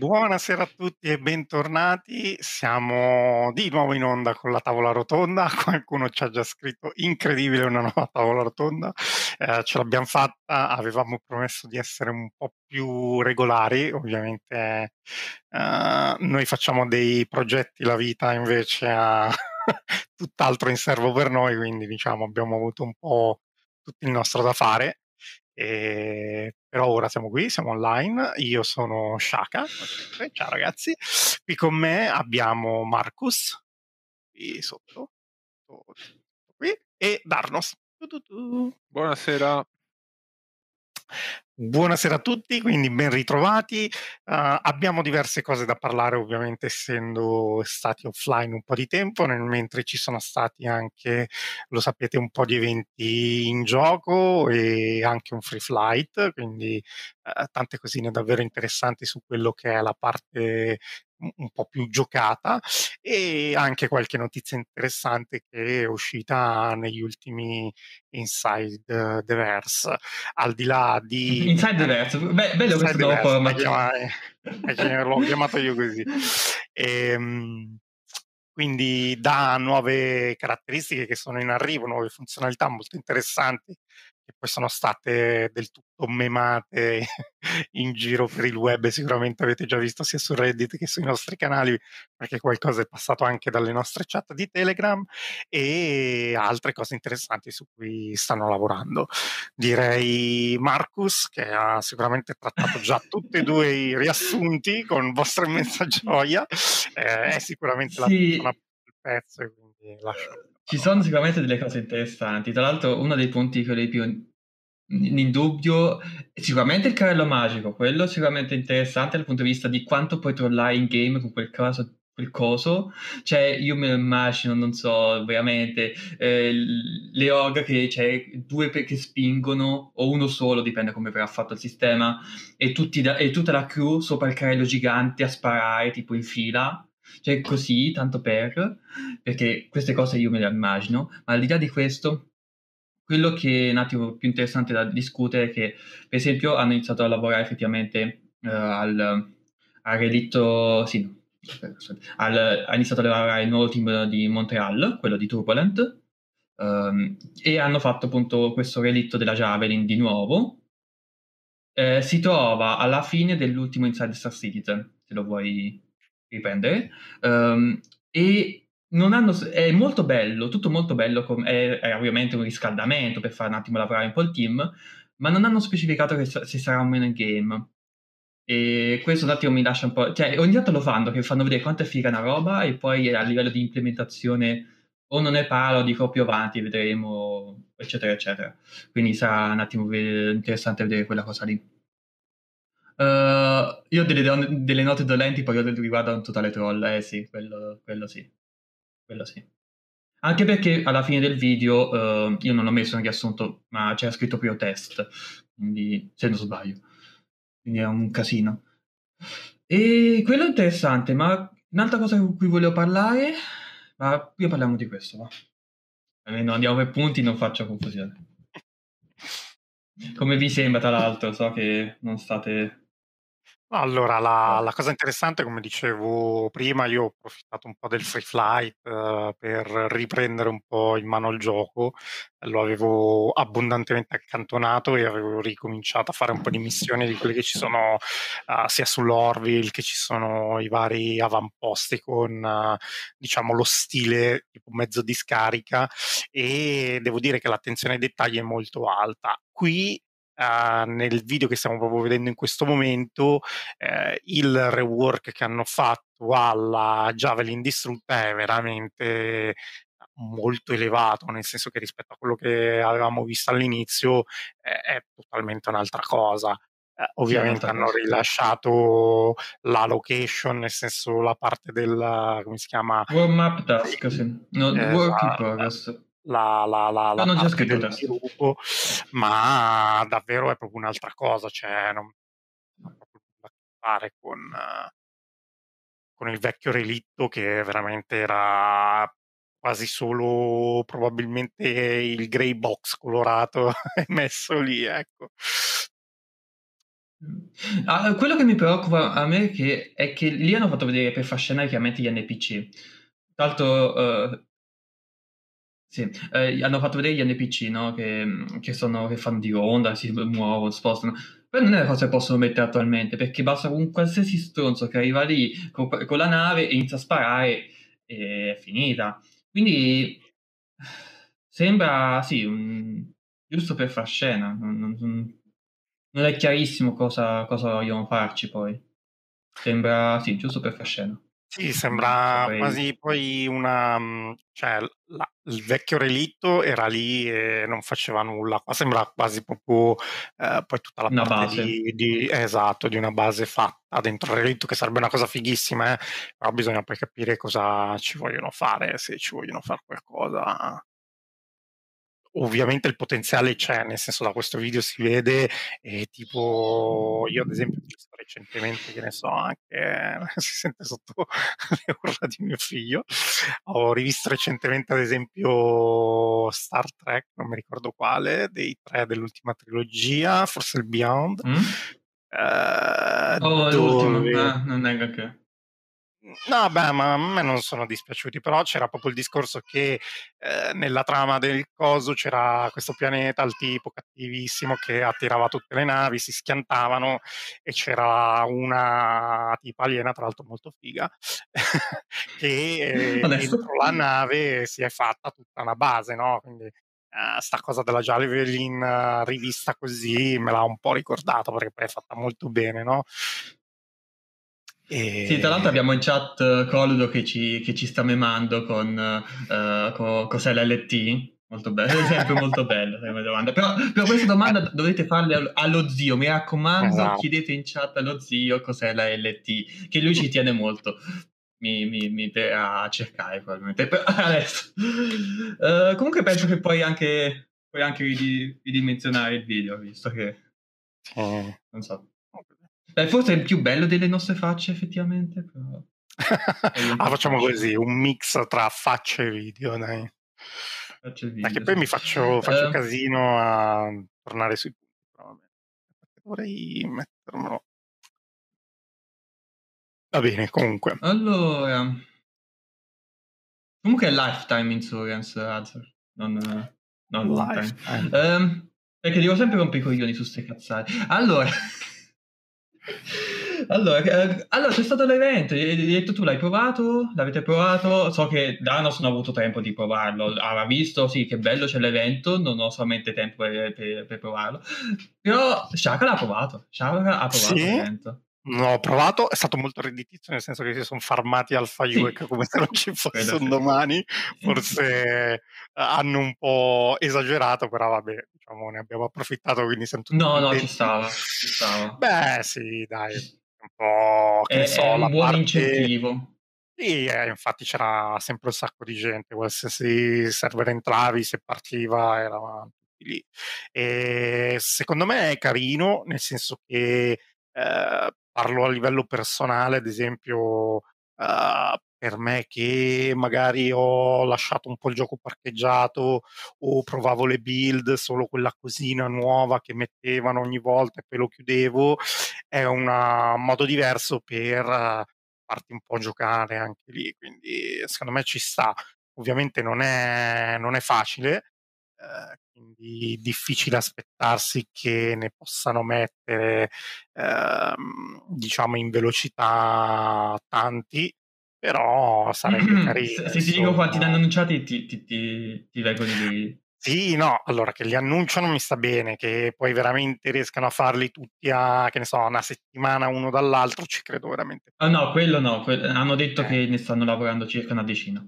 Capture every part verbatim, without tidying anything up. Buonasera a tutti e bentornati, siamo di nuovo in onda con la tavola rotonda. Qualcuno ci ha già scritto incredibile una nuova tavola rotonda, eh, ce l'abbiamo fatta, avevamo promesso di essere un po' più regolari, ovviamente eh, noi facciamo dei progetti, la vita invece ha tutt'altro in serbo per noi, quindi diciamo abbiamo avuto un po' tutto il nostro da fare. E però ora siamo qui, siamo online. Io sono Shaka, ciao ragazzi. Qui con me abbiamo Marcus, qui sotto, qui, e Darnos. Buonasera. Buonasera a tutti, quindi ben ritrovati. Uh, abbiamo diverse cose da parlare, ovviamente essendo stati offline un po' di tempo, nel mentre ci sono stati anche, lo sapete, un po' di eventi in gioco e anche un free flight, quindi uh, tante cosine davvero interessanti su quello che è la parte un po' più giocata e anche qualche notizia interessante che è uscita negli ultimi Inside the Verse. Al di là di Inside the Verse, Be- bello questo dopo, ma l'ho chiamato io così. Ehm Quindi dà nuove caratteristiche che sono in arrivo, nuove funzionalità molto interessanti che poi sono state del tutto memate in giro per il web. Sicuramente avete già visto sia su Reddit che sui nostri canali, perché qualcosa è passato anche dalle nostre chat di Telegram, e altre cose interessanti su cui stanno lavorando. Direi Marcus, che ha sicuramente trattato già tutti e due i riassunti con vostra immensa gioia, eh, è sicuramente la sì. Pezzo, e quindi lascio. Ci sono sicuramente delle cose interessanti. Tra l'altro, uno dei punti che ho più in, in dubbio è sicuramente il carrello magico. Quello sicuramente interessante dal punto di vista di quanto puoi trollare in game con quel caso, quel coso. Cioè, io me lo immagino, non so, veramente eh, le org che c'è, cioè, due che spingono, o uno solo, dipende come verrà fatto il sistema, e, tutti da, e tutta la crew sopra il carrello gigante a sparare tipo in fila. Cioè così, tanto per, perché queste cose io me le immagino, ma al di là di questo, quello che è un attimo più interessante da discutere è che, per esempio, hanno iniziato a lavorare effettivamente uh, al, al relitto, sì, al, ha iniziato a lavorare il nuovo team di Montreal, quello di Turbulent, um, e hanno fatto appunto questo relitto della Javelin di nuovo. Eh, si trova alla fine dell'ultimo Inside Star Citizen, se lo vuoi riprendere, um, e non hanno, è molto bello, tutto molto bello, com- è, è ovviamente un riscaldamento per fare un attimo lavorare un po' il team, ma non hanno specificato che sa- se sarà o meno in game, e questo un attimo mi lascia un po', cioè ogni tanto lo fanno, che fanno vedere quanto è figa una roba e poi a livello di implementazione o non ne parlo, dico più avanti, vedremo, eccetera eccetera, quindi sarà un attimo ve- interessante vedere quella cosa lì. Uh, io ho delle, delle note dolenti poi riguardo a un totale troll, eh sì, quello, quello sì, quello sì. Anche perché alla fine del video, uh, io non l'ho messo nel riassunto, ma c'era scritto primo test, quindi se non sbaglio, quindi è un casino. E quello è interessante, ma un'altra cosa con cui volevo parlare, ma io parliamo di questo, va. Almeno andiamo per punti, non faccio confusione. Come vi sembra, tra l'altro, so che non state... Allora, la, la cosa interessante, come dicevo prima, io ho approfittato un po' del free flight eh, per riprendere un po' in mano il gioco, lo avevo abbondantemente accantonato e avevo ricominciato a fare un po' di missioni di quelle che ci sono uh, sia sull'Orville, che ci sono i vari avamposti con uh, diciamo lo stile tipo mezzo di scarica, e devo dire che l'attenzione ai dettagli è molto alta. Qui Uh, nel video che stiamo proprio vedendo in questo momento, eh, il rework che hanno fatto alla Javelin distrutta è veramente molto elevato, nel senso che rispetto a quello che avevamo visto all'inizio eh, è totalmente un'altra cosa. Eh, ovviamente hanno cosa. rilasciato la location, nel senso la parte del, come si chiama? World Map Task, sì. No, eh, work in progress. la, la, la, la parte del sviluppo, ma davvero è proprio un'altra cosa, cioè non ha proprio nulla a che fare con, con il vecchio relitto, che veramente era quasi solo probabilmente il grey box colorato messo lì, ecco. Ah, quello che mi preoccupa a me che, è che lì hanno fatto vedere per far scena chiaramente gli N P C. Tra l'altro, eh, sì, eh, hanno fatto vedere gli N P C, no? Che, che, sono, che fanno di ronda, si muovono, spostano. Però non è una cosa che possono mettere attualmente, perché basta un qualsiasi stronzo che arriva lì con, con la nave e inizia a sparare e è finita. Quindi sembra, sì, un, giusto per far scena. Non, non, non è chiarissimo cosa, cosa vogliono farci poi. Sembra, sì, giusto per far scena. Sì, sembra quasi poi una... cioè la, il vecchio relitto era lì e non faceva nulla. Qua sembra quasi proprio eh, poi tutta la una parte di, di... Esatto, di una base fatta dentro il relitto, che sarebbe una cosa fighissima, eh? Però bisogna poi capire cosa ci vogliono fare, se ci vogliono fare qualcosa. Ovviamente il potenziale c'è, nel senso da questo video si vede, e tipo io ad esempio ho visto recentemente, che ne so, anche si sente sotto le urla di mio figlio, ho rivisto recentemente ad esempio Star Trek, non mi ricordo quale, dei tre dell'ultima trilogia, forse il Beyond, mm? eh, oh, dove... ah, non è che no, beh, ma a me non sono dispiaciuti, però c'era proprio il discorso che eh, nella trama del coso c'era questo pianeta, il tipo cattivissimo che attirava tutte le navi, si schiantavano, e c'era una tipa aliena, tra l'altro molto figa, che eh, Adesso... dentro la nave si è fatta tutta una base, no? Quindi eh, sta cosa della Javelin eh, rivista così me l'ha un po' ricordata, perché poi è fatta molto bene, no? E... Sì, tra l'altro abbiamo in chat uh, Coludo che ci, che ci sta memando con uh, co, cos'è l'L T, molto bello, esempio molto bello, domanda. Però, però questa domanda dovete farle allo zio, mi raccomando, esatto. Chiedete in chat allo zio cos'è la L T, che lui ci tiene molto, mi, mi, mi verrà a cercare probabilmente, però adesso. Uh, comunque penso che puoi anche, puoi anche ridimensionare il video, visto che, oh. non so. Beh, forse è il più bello delle nostre facce effettivamente, però... ah, facciamo così, un mix tra facce e video, dai, facce e video, perché sì. Poi mi faccio, faccio uh... casino a tornare sui punti, vorrei mettermelo, va bene. Comunque allora comunque è lifetime insurance hazard, non, non lifetime um, perché devo sempre rompere i coglioni su ste cazzate. Allora Allora, eh, allora c'è stato l'evento, hai detto tu l'hai provato, l'avete provato, so che Danos non ha avuto tempo di provarlo, aveva visto, sì, che bello c'è l'evento, non ho solamente tempo per, per, per provarlo, però Shaka l'ha provato, Shaka ha provato sì. l'evento. No, ho provato, è stato molto redditizio, nel senso che si sono farmati Alpha U E C sì. come se non ci fosse un domani, forse hanno un po' esagerato, però vabbè, diciamo, ne abbiamo approfittato, quindi siamo tutti no, contenti. No, ci stava, ci stava. Beh, sì, dai, un po' che è, ne so, è un la buon parte... incentivo. Sì, eh, infatti c'era sempre un sacco di gente, qualsiasi server entravi, se partiva, eravamo tutti lì. E secondo me è carino, nel senso che eh, parlo a livello personale, ad esempio uh, per me che magari ho lasciato un po' il gioco parcheggiato o provavo le build, solo quella cosina nuova che mettevano ogni volta e poi lo chiudevo, è una, un modo diverso per uh, farti un po' giocare anche lì, quindi secondo me ci sta. Ovviamente non è, non è facile, uh, quindi difficile aspettarsi che ne possano mettere ehm, diciamo in velocità tanti, però sarebbe carino. Se, se ti dico quanti ne hanno annunciati ti, ti, ti, ti leggo di... Sì, no, allora che li annunciano mi sta bene, che poi veramente riescano a farli tutti a, che ne so, una settimana uno dall'altro, ci credo veramente. Ah, no, quello no, que- hanno detto eh. che ne stanno lavorando circa una decina.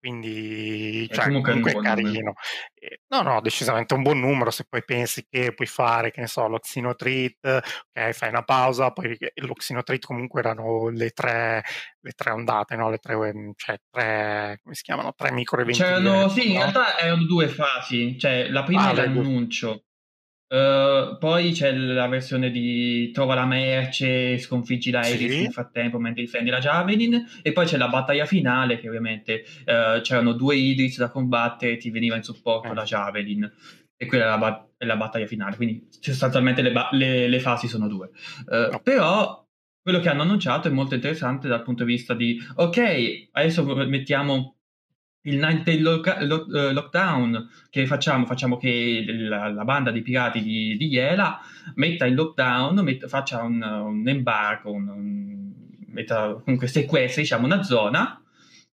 Quindi cioè, comunque, comunque è carino, eh, no no decisamente un buon numero. Se poi pensi che puoi fare, che ne so, lo Xenothreat, ok, fai una pausa, poi lo Xenothreat comunque erano le tre le tre ondate, no, le tre, cioè tre, come si chiamano, tre micro eventi, c'erano, sì, no? In realtà erano due fasi, cioè la prima ah, è l'annuncio, uh, poi c'è la versione di trova la merce, sconfiggi la Idris sì. nel frattempo mentre difendi la Javelin, e poi c'è la battaglia finale che ovviamente uh, c'erano due Idris da combattere e ti veniva in supporto eh. la Javelin, e quella è la, bat- è la battaglia finale, quindi sostanzialmente le, ba- le, le fasi sono due. Uh, no. Però quello che hanno annunciato è molto interessante dal punto di vista di, ok, adesso mettiamo il nine-day loca- lo- lockdown, che facciamo? Facciamo che la, la banda dei pirati di, di Yela metta in lockdown, met- faccia un, un embargo, un, un, metta, comunque sequestri, diciamo, una zona,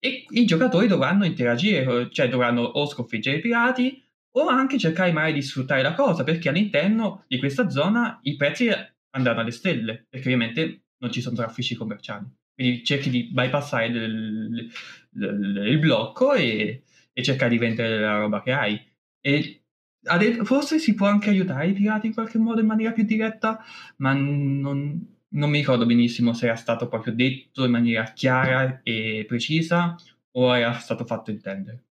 e i giocatori dovranno interagire, cioè dovranno o sconfiggere i pirati, o anche cercare mai di sfruttare la cosa, perché all'interno di questa zona i prezzi andranno alle stelle, perché ovviamente non ci sono traffici commerciali. Quindi cerchi di bypassare il, il, il blocco e, e cercare di vendere la roba che hai. E adesso, forse si può anche aiutare i pirati in qualche modo in maniera più diretta, ma non, non mi ricordo benissimo se era stato proprio detto in maniera chiara e precisa o era stato fatto intendere.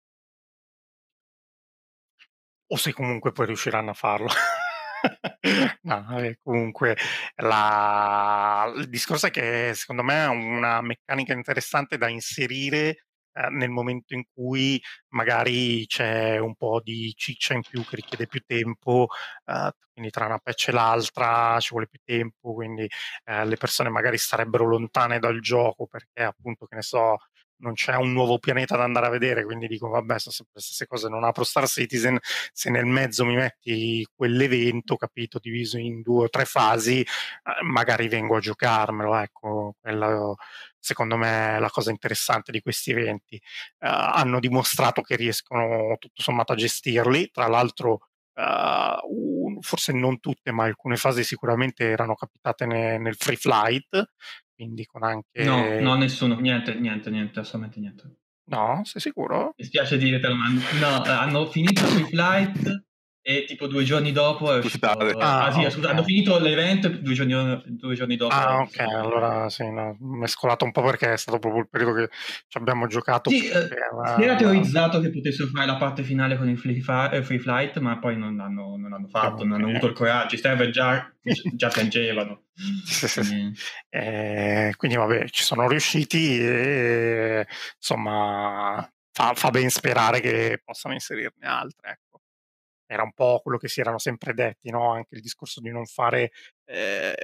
O se comunque poi riusciranno a farlo. No, comunque la... il discorso è che secondo me è una meccanica interessante da inserire eh, nel momento in cui magari c'è un po' di ciccia in più che richiede più tempo, eh, quindi tra una patch e l'altra ci vuole più tempo, quindi eh, le persone magari starebbero lontane dal gioco perché appunto, che ne so, non c'è un nuovo pianeta da andare a vedere, quindi dico vabbè, sono sempre le stesse cose, non apro Star Citizen, se nel mezzo mi metti quell'evento, capito, diviso in due o tre fasi, magari vengo a giocarmelo, ecco, quella secondo me è la cosa interessante di questi eventi. Eh, hanno dimostrato che riescono tutto sommato a gestirli, tra l'altro eh, forse non tutte, ma alcune fasi sicuramente erano capitate ne- nel free flight, quindi con anche... No, no, nessuno, niente, niente, niente, assolutamente niente. No? Sei sicuro? Mi spiace dire, te lo mando. No, hanno finito il flight e tipo due giorni dopo... È uscito... Ah, ah sì, okay. Hanno finito l'evento e due giorni, due giorni dopo... Ah, ok, allora sì, no, mescolato un po' perché è stato proprio il periodo che ci abbiamo giocato. Sì, eh, la... si era teorizzato che potessero fare la parte finale con il free, fa- free flight, ma poi non l'hanno, non l'hanno fatto, okay. Non hanno avuto il coraggio, i server già, già piangevano. Sì, sì, sì. Eh, quindi vabbè, ci sono riusciti e insomma fa, fa ben sperare che possano inserirne altre, ecco. Era un po' quello che si erano sempre detti, no? Anche il discorso di non fare eh,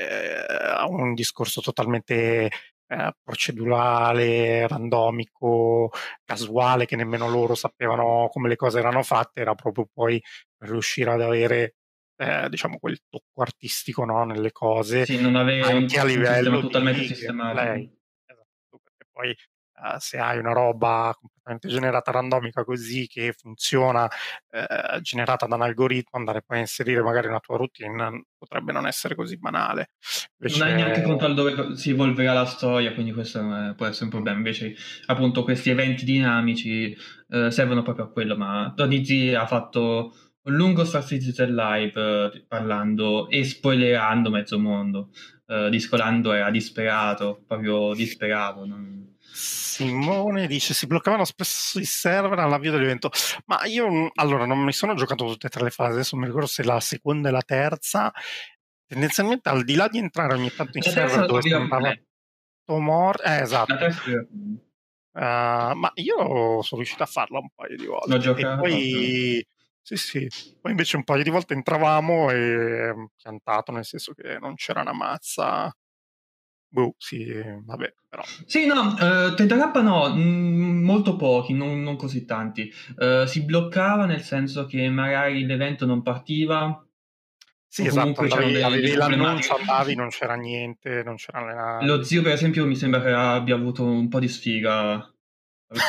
un discorso totalmente eh, procedurale, randomico, casuale, che nemmeno loro sapevano come le cose erano fatte, era proprio poi riuscire ad avere Eh, diciamo quel tocco artistico, no, nelle cose, sì, non aveva anche un, a livello totalmente sistemato, esatto, perché poi eh, se hai una roba completamente generata randomica così che funziona eh, generata da un algoritmo, andare poi a inserire magari una tua routine potrebbe non essere così banale. Invece... non hai neanche conto dove si evolverà la storia, quindi questo può essere un problema. Invece appunto questi eventi dinamici eh, servono proprio a quello, ma Odyssey ha fatto un lungo Star Citizen live eh, parlando e spoilerando mezzo mondo. Eh, Discolando era disperato, proprio disperato. Non... Simone dice: si bloccavano spesso i server all'avvio dell'evento. Ma io allora non mi sono giocato tutte e tre le fasi, adesso non mi ricordo se la seconda e la terza. Tendenzialmente, al di là di entrare ogni tanto in la server dove sembrava mor- eh, esatto. La terza... uh, ma io sono riuscito a farla un paio di volte. L'ho giocato, e poi. Sì, sì. Poi invece un paio di volte entravamo e piantato, nel senso che non c'era una mazza. Boh, sì, vabbè, però. Sì, no, eh, trenta K no, m- molto pochi, non, non così tanti. Eh, si bloccava nel senso che magari l'evento non partiva. Sì, esatto, avevi, avevi l'annuncio, andavi, non c'era niente, non c'era le navi. Lo zio, per esempio, mi sembra che abbia avuto un po' di sfiga.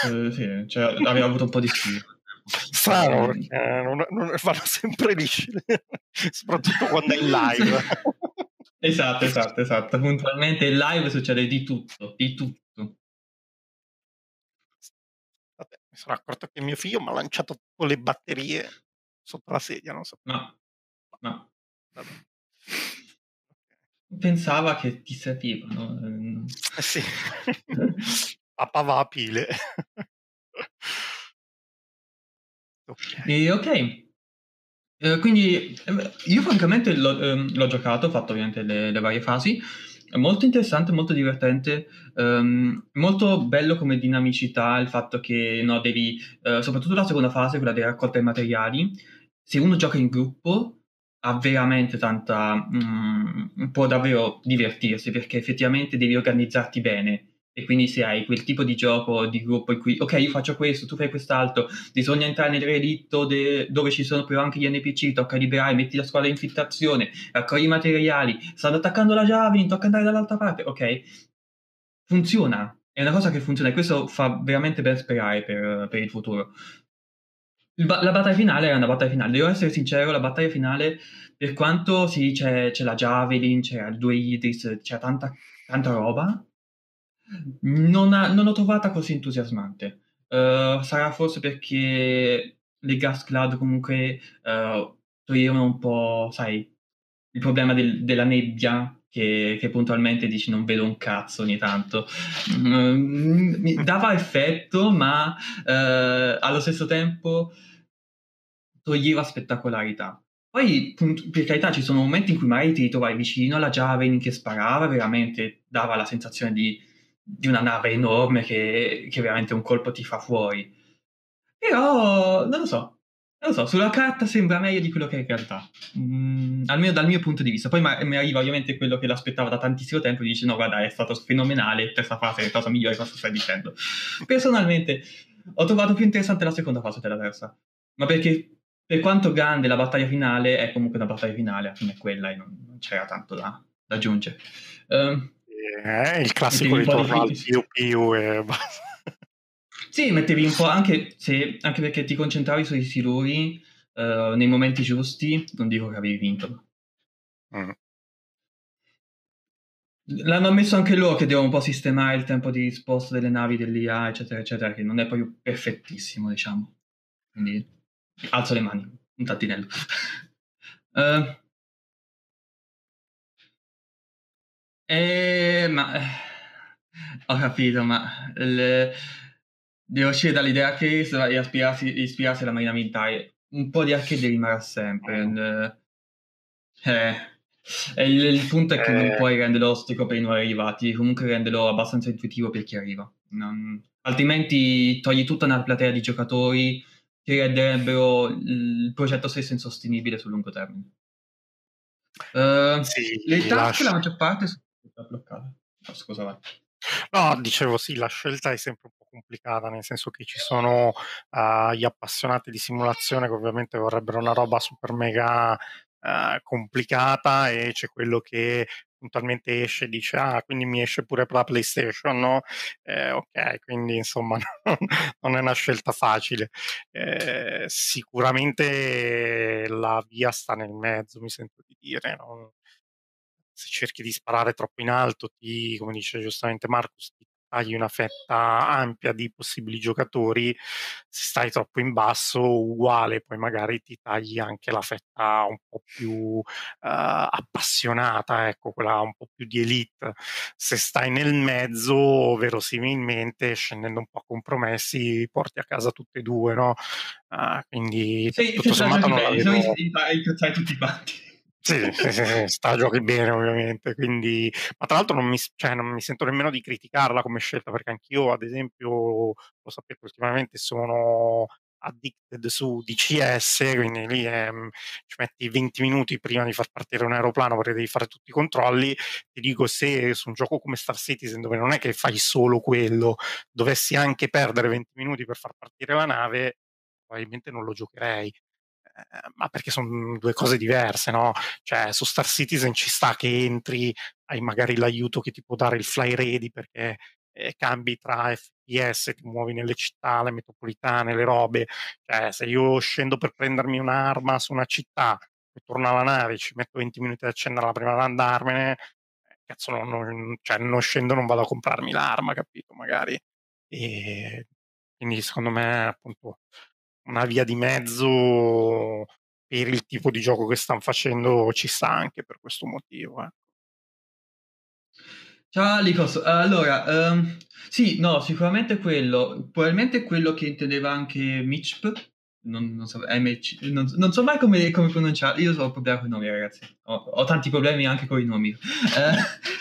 eh, sì, cioè, aveva avuto un po' di sfiga. Strano, eh, non, non fanno sempre lisce, soprattutto quando è in live. Esatto, esatto, esatto. Puntualmente in live succede di tutto, di tutto. Vabbè, mi sono accorto che mio figlio mi ha lanciato tutte le batterie sotto la sedia, non so. No, no. Vabbè. Pensava che ti servivano. Eh sì. Papà va a pile. Ok, e, okay. Eh, quindi io francamente l'ho, ehm, l'ho giocato, ho fatto ovviamente le, le varie fasi, è molto interessante, molto divertente, ehm, molto bello come dinamicità, il fatto che no, devi, eh, soprattutto la seconda fase, quella della raccolta dei materiali, se uno gioca in gruppo ha veramente tanta... Mh, può davvero divertirsi, perché effettivamente devi organizzarti bene. E quindi se hai quel tipo di gioco di gruppo in cui, ok, io faccio questo, tu fai quest'altro, bisogna entrare nel relitto de- dove ci sono però anche gli N P C, tocca liberare, metti la squadra in infiltrazione, raccogli i materiali, stanno attaccando la Javelin, tocca andare dall'altra parte, ok, funziona, è una cosa che funziona e questo fa veramente ben sperare per, per il futuro. Ba- la battaglia finale era una battaglia finale, devo essere sincero, la battaglia finale, per quanto sì, c'è, c'è la Javelin, c'era il due Idris, c'è tanta, tanta roba, Non, ha, non l'ho trovata così entusiasmante. Uh, sarà forse perché le gas cloud comunque uh, toglievano un po', sai, il problema del, della nebbia che, che puntualmente dici non vedo un cazzo ogni tanto. Uh, mi dava effetto, ma uh, allo stesso tempo toglieva spettacolarità. Poi, per carità, ci sono momenti in cui magari ti ritrovavi vicino alla Javelin che sparava, veramente dava la sensazione di di una nave enorme che, che veramente un colpo ti fa fuori, però non lo so non lo so, sulla carta sembra meglio di quello che è in realtà, mm, almeno dal mio punto di vista. Poi ma, mi arriva ovviamente quello che l'aspettavo da tantissimo tempo e dice no guarda è stato fenomenale, terza fase è la cosa migliore, cosa stai dicendo. Personalmente ho trovato più interessante la seconda fase della terza, ma perché per quanto grande la battaglia finale è comunque una battaglia finale, alla fine è quella e non, non c'era tanto da, da aggiungere. um, Eh, il classico ritorno al più più e basta. Sì, mettevi un po' anche, se, anche perché ti concentravi sui siluri uh, nei momenti giusti, non dico che avevi vinto. Mm. L'hanno ammesso anche loro che devono un po' sistemare il tempo di risposta delle navi dell'I A, eccetera, eccetera, che non è proprio perfettissimo, diciamo. Quindi alzo le mani, un tantinello. uh, Eh, ma eh, ho capito, ma le, devo uscire dall'idea che ispirarsi, ispirarsi alla marina militare, un po' di arcade rimarrà sempre. Il, eh, il, il punto è che eh. non puoi renderlo ostico per i nuovi arrivati, comunque renderlo abbastanza intuitivo per chi arriva, non, altrimenti togli tutta una platea di giocatori che renderebbero il progetto stesso insostenibile sul lungo termine. Uh, sì, le task la maggior parte sono bloccate. Oh, scusa, vai. No, dicevo sì, la scelta è sempre un po' complicata, nel senso che ci sono uh, gli appassionati di simulazione che ovviamente vorrebbero una roba super mega uh, complicata, e c'è quello che puntualmente esce e dice ah, quindi mi esce pure per la PlayStation, no? Eh, ok, quindi insomma non è una scelta facile. Eh, sicuramente la via sta nel mezzo, mi sento di dire, no? Se cerchi di sparare troppo in alto, ti, come dice giustamente Marcus, ti tagli una fetta ampia di possibili giocatori, se stai troppo in basso uguale, poi magari ti tagli anche la fetta un po' più uh, appassionata, ecco, quella un po' più di elite. Se stai nel mezzo, verosimilmente scendendo un po' a compromessi porti a casa tutte e due, no? Uh, quindi sì, tutto sommato non l'avevo... tutti quanti. Sì, sì, sì, sta giochi bene ovviamente, quindi, ma tra l'altro non mi, cioè, non mi sento nemmeno di criticarla come scelta, perché anch'io ad esempio, lo sapete, ultimamente sono addicted su D C S, quindi lì eh, ci metti venti minuti prima di far partire un aeroplano perché devi fare tutti i controlli. Ti dico, se su un gioco come Star Citizen, dove non è che fai solo quello, dovessi anche perdere venti minuti per far partire la nave, probabilmente non lo giocherei. Ma perché sono due cose diverse, no? Cioè, su Star Citizen ci sta che entri, hai magari l'aiuto che ti può dare il Fly Ready, perché eh, cambi tra F P S, ti muovi nelle città, le metropolitane, le robe. Cioè, se io scendo per prendermi un'arma su una città e torno alla nave, ci metto venti minuti ad accenderla prima di andarmene, cazzo, non, non, cioè, non scendo, non vado a comprarmi l'arma, capito? Magari. E quindi secondo me, appunto, una via di mezzo per il tipo di gioco che stanno facendo ci sta anche per questo motivo. Eh. Ciao Licos, allora um, sì, no, sicuramente quello, probabilmente quello che intendeva anche Mitch non, non so, M C, non, non so mai come, come pronunciarlo. Io ho problemi con i nomi, ragazzi. Ho, ho tanti problemi anche con i nomi. Eh,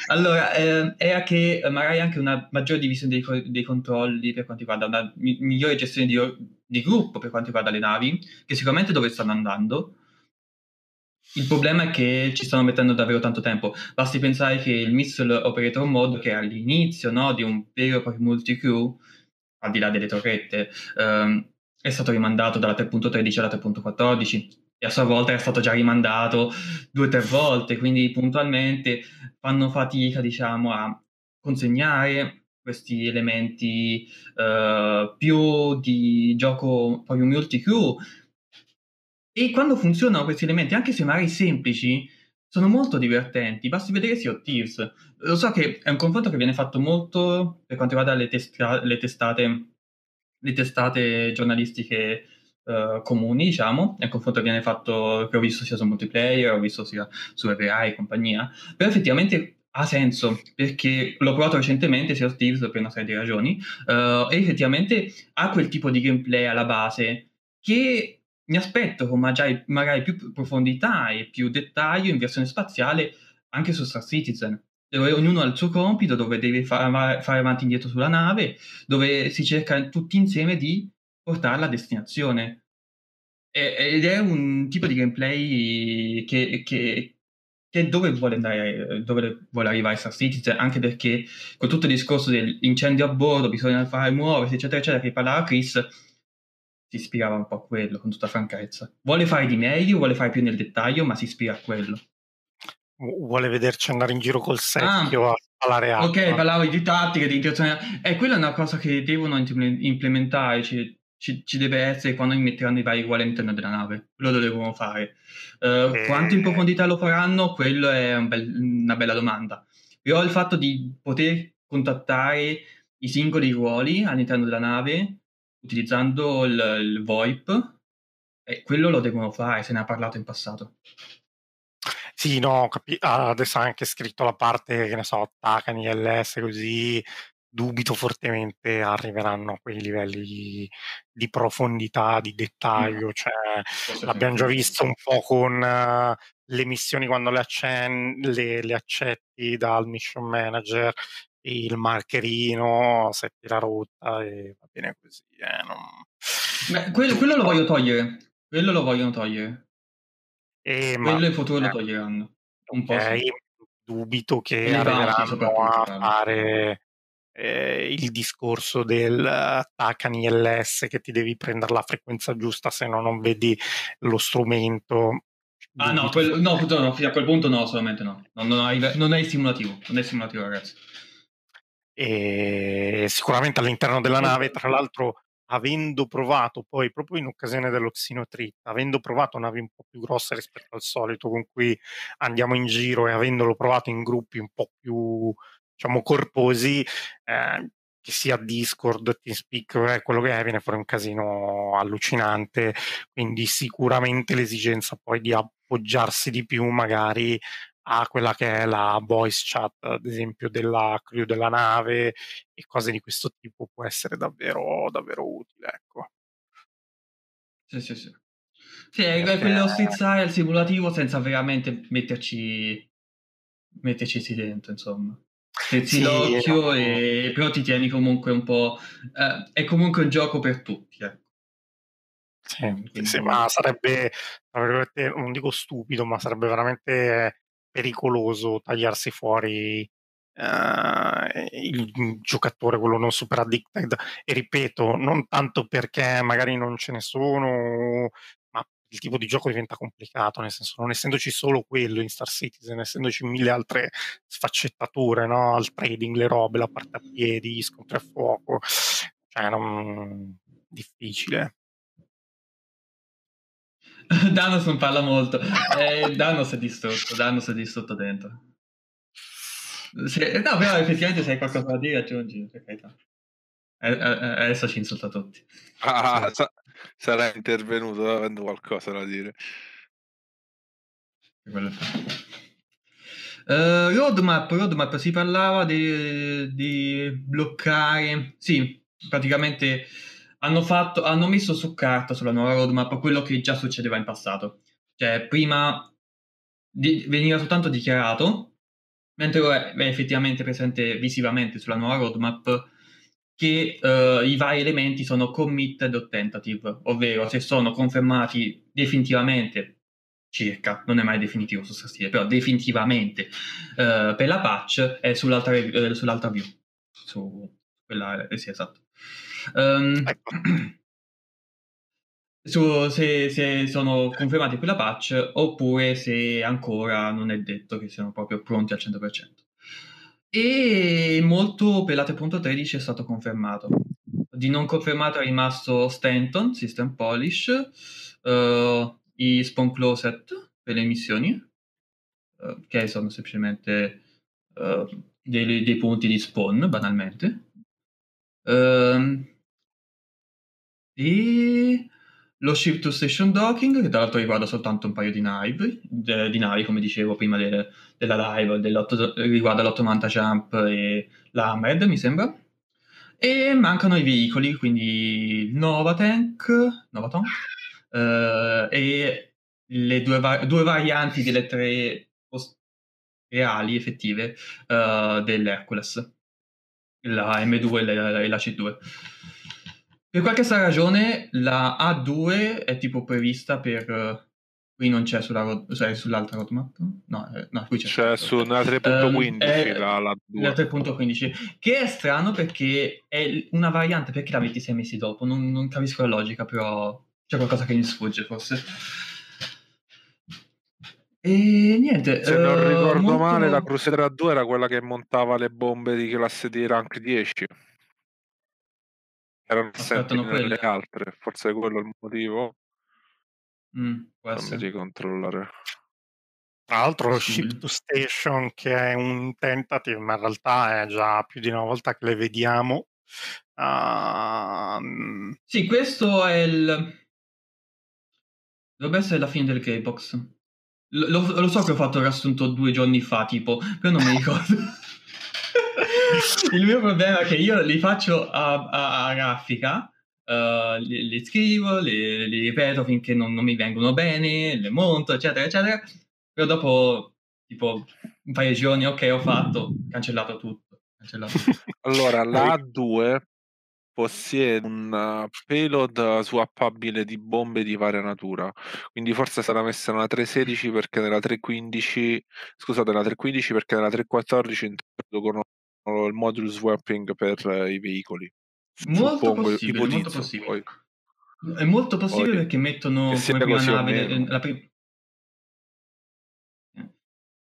allora, eh, era che magari anche una maggiore divisione dei, dei controlli per quanto riguarda una mi, migliore gestione di, di gruppo per quanto riguarda le navi, che sicuramente dove stanno andando. Il problema è che ci stanno mettendo davvero tanto tempo. Basti pensare che il Missile Operator Mode, che è all'inizio, no, di un vero e proprio multi-crew, al di là delle torrette, ehm, è stato rimandato dalla tre punto tredici alla tre punto quattordici, e a sua volta era stato già rimandato due o tre volte, quindi puntualmente fanno fatica, diciamo, a consegnare questi elementi eh, più di gioco proprio multi-crew. E quando funzionano questi elementi, anche se magari semplici, sono molto divertenti. Basti vedere Sea of Thieves. Lo so che è un confronto che viene fatto molto per quanto riguarda le, testa- le, testate, le testate giornalistiche uh, comuni, diciamo. È un confronto che viene fatto, che ho visto sia su Multiplayer, ho visto sia su E V A e compagnia. Però effettivamente ha senso, perché l'ho provato recentemente, Sea of Thieves, per una serie di ragioni, uh, e effettivamente ha quel tipo di gameplay alla base che... mi aspetto con magari, magari più profondità e più dettaglio in versione spaziale anche su Star Citizen, dove ognuno ha il suo compito, dove deve far, fare avanti e indietro sulla nave, dove si cerca tutti insieme di portarla a destinazione. E, ed è un tipo di gameplay che, che, che dove vuole andare, dove vuole arrivare Star Citizen, anche perché con tutto il discorso dell'incendio a bordo, bisogna fare muoversi, eccetera, eccetera, che parlava Chris... si ispirava un po' a quello, con tutta franchezza. Vuole fare di meglio, vuole fare più nel dettaglio, ma si ispira a quello. Vuole vederci andare in giro col secchio ah, a spalare acqua. Ok, parlavo di tattiche, di interazione. E eh, quella è una cosa che devono implementare, ci, ci, ci deve essere quando metteranno i vari ruoli all'interno della nave. Quello lo devono fare. Uh, e... Quanto in profondità lo faranno, quello è un bel, una bella domanda. Però il fatto di poter contattare i singoli ruoli all'interno della nave... utilizzando il, il VoIP, e quello lo devono fare, se ne ha parlato in passato. Sì, no, capi- adesso ha anche scritto la parte, che ne so, Takani, L S, così dubito fortemente arriveranno a quei livelli di, di profondità, di dettaglio, mm. cioè forse l'abbiamo già visto un po' con uh, le missioni quando le, accen- le, le accetti dal mission manager, il marcherino, setti la rotta e va bene così. Eh, non... Beh, quello, quello lo voglio togliere. Quello lo vogliono togliere. E quello ma... in futuro lo toglieranno. Un okay. po' dubito che arriveranno a fare eh, il discorso del Takani L S, che ti devi prendere la frequenza giusta, se no non vedi lo strumento. Ah no, quello, no, no, fino a quel punto no, assolutamente no. Non, non, arriva, non è il simulativo, non è il simulativo, ragazzi. E sicuramente all'interno della nave, tra l'altro, avendo provato poi proprio in occasione dello Xenothreat, avendo provato navi un po' più grosse rispetto al solito con cui andiamo in giro, e avendolo provato in gruppi un po' più, diciamo, corposi, eh, che sia Discord, TeamSpeak, eh, quello che è, viene fuori un casino allucinante. Quindi sicuramente l'esigenza poi di appoggiarsi di più magari a quella che è la voice chat, ad esempio, della crew della nave, e cose di questo tipo, può essere davvero davvero utile, ecco. Sì, sì, sì. Sì, è Perché... quello strizzare il simulativo senza veramente metterci metterci dentro, insomma. Strizzi sì, l'occhio, e... però ti tieni comunque un po'... Eh, è comunque un gioco per tutti, ecco. Eh. Sì, Quindi... sì, ma sarebbe, non dico stupido, ma sarebbe veramente... pericoloso tagliarsi fuori uh, il giocatore, quello non super addicted, e ripeto, non tanto perché magari non ce ne sono, ma il tipo di gioco diventa complicato, nel senso, non essendoci solo quello in Star Citizen, essendoci mille altre sfaccettature, no? Il trading, le robe, la parte a piedi, scontri a fuoco, cioè non... difficile. Danos non parla molto, eh, Danos è distrutto, Danos è distrutto dentro. Se, no, però effettivamente se hai qualcosa da dire aggiungi, per carità. Eh, eh, adesso ci insulta tutti. Ah, sa- sarà intervenuto avendo qualcosa da dire. Uh, roadmap, roadmap, si parlava di, di bloccare, sì, praticamente... hanno fatto, hanno messo su carta sulla nuova roadmap quello che già succedeva in passato. Cioè, prima di, veniva soltanto dichiarato, mentre ora è effettivamente presente visivamente sulla nuova roadmap che uh, i vari elementi sono committed o tentative, ovvero se sono confermati definitivamente, circa, non è mai definitivo su questo stile, però definitivamente uh, per la patch è sull'altra, eh, sull'altra view, su quella, eh, sì, esatto. Um, ecco. Su, se, se sono confermati quella patch oppure se ancora non è detto che siano proprio pronti al cento per cento. E molto per la tre punto tredici è stato confermato. Di non confermato è rimasto Stanton, System Polish, uh, i Spawn Closet per le missioni, uh, che sono semplicemente uh, dei, dei punti di spawn, banalmente. Uh, e lo Ship to Station Docking, che tra l'altro riguarda soltanto un paio di navi, de, di navi come dicevo prima del, della live, riguarda l'otto novanta Jump e l'Hammered, mi sembra. E mancano i veicoli, quindi Nova Tank, Nova Tank uh, e le due, var- due varianti delle tre post- reali effettive uh, dell'Hercules, la M due e la, e la C due. Per qualche strana ragione la A due è tipo prevista per... Qui non c'è sulla road... cioè, sull'altra roadmap? No, eh, no, qui c'è. C'è su una tre punto quindici um, è... la, la, la tre punto quindici, che è strano perché è una variante, perché la metti sei mesi dopo? Non, non capisco la logica, però c'è qualcosa che mi sfugge forse. E niente, se non uh, ricordo molto... male la Crusader A due era quella che montava le bombe di classe di rank dieci, erano sempre le altre, forse quello è il motivo. mm, Fammi ricontrollare. Tra l'altro lo Ship to Station, che è un tentativo, ma in realtà è già più di una volta che le vediamo. uh... Sì, questo è il... dovrebbe essere la fine del K-Box. Lo, lo so che ho fatto il riassunto due giorni fa, tipo, però non mi ricordo. Il mio problema è che io li faccio a, a, a grafica, uh, li, li scrivo, li, li ripeto finché non, non mi vengono bene, le monto, eccetera, eccetera. Però dopo, tipo, un paio di giorni, ok, ho fatto, cancellato tutto. Cancellato tutto. Allora, la A due possiede un payload swappabile di bombe di varia natura, quindi forse sarà messa nella tre punto sedici perché nella tre punto quindici, scusate, nella tre punto quindici perché nella tre punto quattordici introducono il module swapping per eh, i veicoli. Molto Suppongo, possibile, ipotizzo, molto possibile. Poi. È molto possibile poi, perché mettono come prima nave la prima...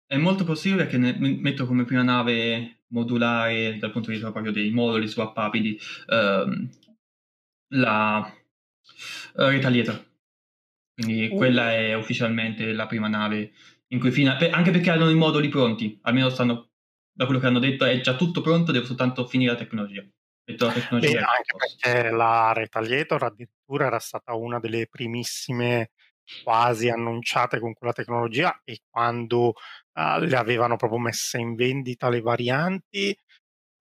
È molto possibile che ne metto come prima nave modulare, dal punto di vista proprio dei moduli swappabili, ehm, la uh, Retaliator. Quindi uh. quella è ufficialmente la prima nave in cui fina... per... anche perché hanno i moduli pronti, almeno stanno, da quello che hanno detto è già tutto pronto, devo soltanto finire la tecnologia. Metto la tecnologia. Beh, anche perché la Retaliator addirittura era stata una delle primissime quasi annunciate con quella tecnologia, e quando uh, le avevano proprio messe in vendita le varianti,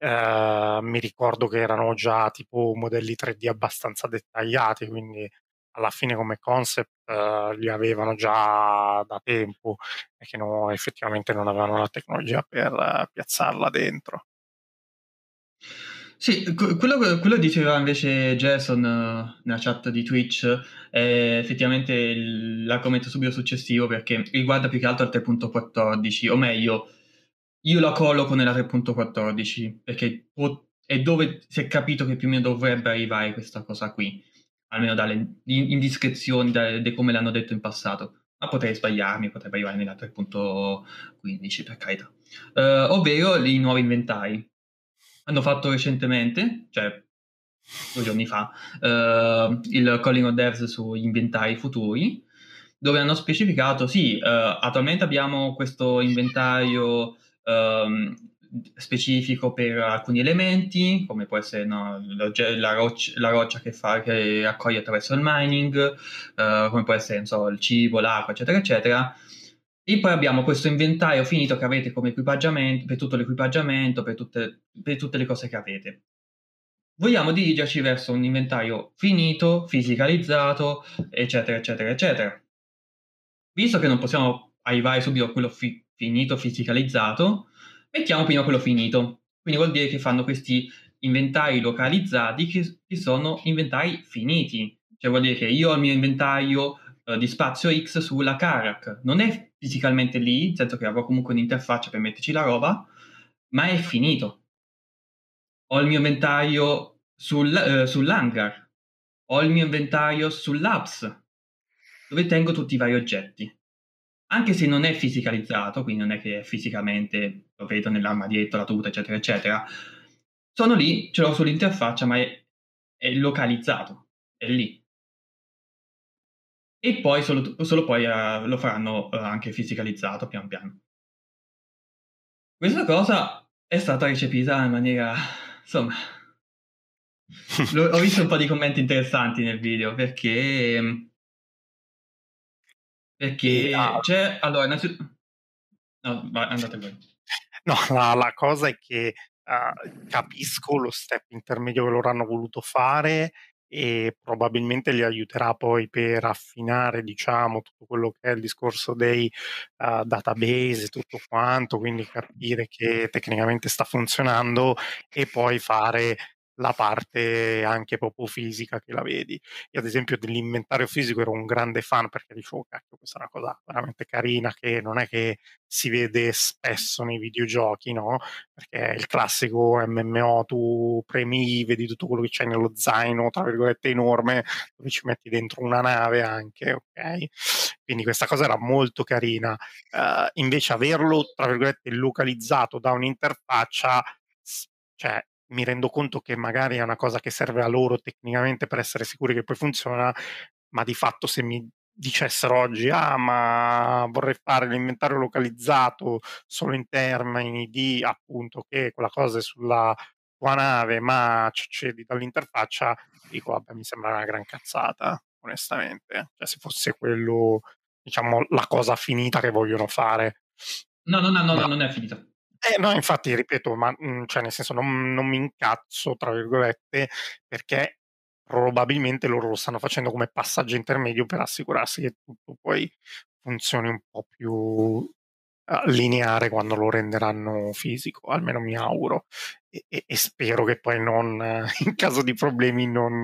uh, mi ricordo che erano già tipo modelli tre D abbastanza dettagliati, quindi alla fine come concept uh, li avevano già da tempo, e che no, effettivamente non avevano la tecnologia per uh, piazzarla dentro. Sì, quello, quello diceva invece Jason uh, nella chat di Twitch è effettivamente l'argomento subito successivo, perché riguarda più che altro il tre punto quattordici, o meglio io la colloco nella tre punto quattordici perché è dove si è capito che più o meno dovrebbe arrivare questa cosa qui, almeno dalle indiscrezioni, da, da come l'hanno detto in passato, ma potrei sbagliarmi, potrebbe arrivare nella tre punto quindici per carità, uh, ovvero i nuovi inventari. Hanno fatto recentemente, cioè due giorni fa, uh, il Calling of Devs sugli inventari futuri, dove hanno specificato, sì, uh, attualmente abbiamo questo inventario um, specifico per alcuni elementi, come può essere no, la, roccia, la roccia che, fa, che accoglie attraverso il mining, uh, come può essere non so, il cibo, l'acqua, eccetera, eccetera. E poi abbiamo questo inventario finito che avete come equipaggiamento, per tutto l'equipaggiamento, per tutte, per tutte le cose che avete. vogliamo dirigerci verso un inventario finito, fisicalizzato, eccetera, eccetera, eccetera. Visto che non possiamo arrivare subito a quello fi- finito, fisicalizzato, mettiamo prima quello finito. Quindi vuol dire che fanno questi inventari localizzati che, che sono inventari finiti. Cioè vuol dire che io ho il mio inventario eh, di spazio X sulla Karak. Non è fisicamente lì, nel senso che avrò comunque un'interfaccia per metterci la roba, ma è finito. Ho il mio inventario sul, eh, sull'hangar, ho il mio inventario sull'Apps, dove tengo tutti i vari oggetti. Anche se non è fisicalizzato, quindi non è che fisicamente lo vedo nell'armadietto, la tuta, eccetera, eccetera, sono lì, ce l'ho sull'interfaccia, ma è, è localizzato, è lì. E poi solo, solo poi uh, lo faranno uh, anche fisicalizzato pian piano. Questa cosa è stata recepita in maniera, insomma, lo, ho visto un po' di commenti interessanti nel video, perché... Perché ah, c'è... Allora, innanzitutto... No, vai, andate voi. No, la, la cosa è che uh, capisco lo step intermedio che loro hanno voluto fare e probabilmente li aiuterà poi per affinare, diciamo, tutto quello che è il discorso dei uh, database e tutto quanto, quindi capire che tecnicamente sta funzionando e poi fare... la parte anche proprio fisica che la vedi. Io ad esempio dell'inventario fisico ero un grande fan, perché dicevo cacchio, questa è una cosa veramente carina che non è che si vede spesso nei videogiochi, no? Perché il classico M M O, tu premi, vedi tutto quello che c'è nello zaino, tra virgolette enorme, dove ci metti dentro una nave anche, ok? Quindi questa cosa era molto carina. Uh, invece averlo, tra virgolette, localizzato da un'interfaccia, cioè mi rendo conto che magari è una cosa che serve a loro tecnicamente per essere sicuri che poi funziona, ma di fatto se mi dicessero oggi ah ma vorrei fare l'inventario localizzato solo in termini di appunto che quella cosa è sulla tua nave ma cedi dall'interfaccia, dico vabbè, mi sembra una gran cazzata onestamente, cioè se fosse quello diciamo la cosa finita che vogliono fare. No, no, no, no, ma... no, non è finita. Eh, no, infatti, ripeto, ma mh, cioè nel senso non, non mi incazzo, tra virgolette, perché probabilmente loro lo stanno facendo come passaggio intermedio per assicurarsi che tutto poi funzioni un po' più uh, lineare quando lo renderanno fisico, almeno mi auguro, e, e, e spero che poi non, uh, in caso di problemi non,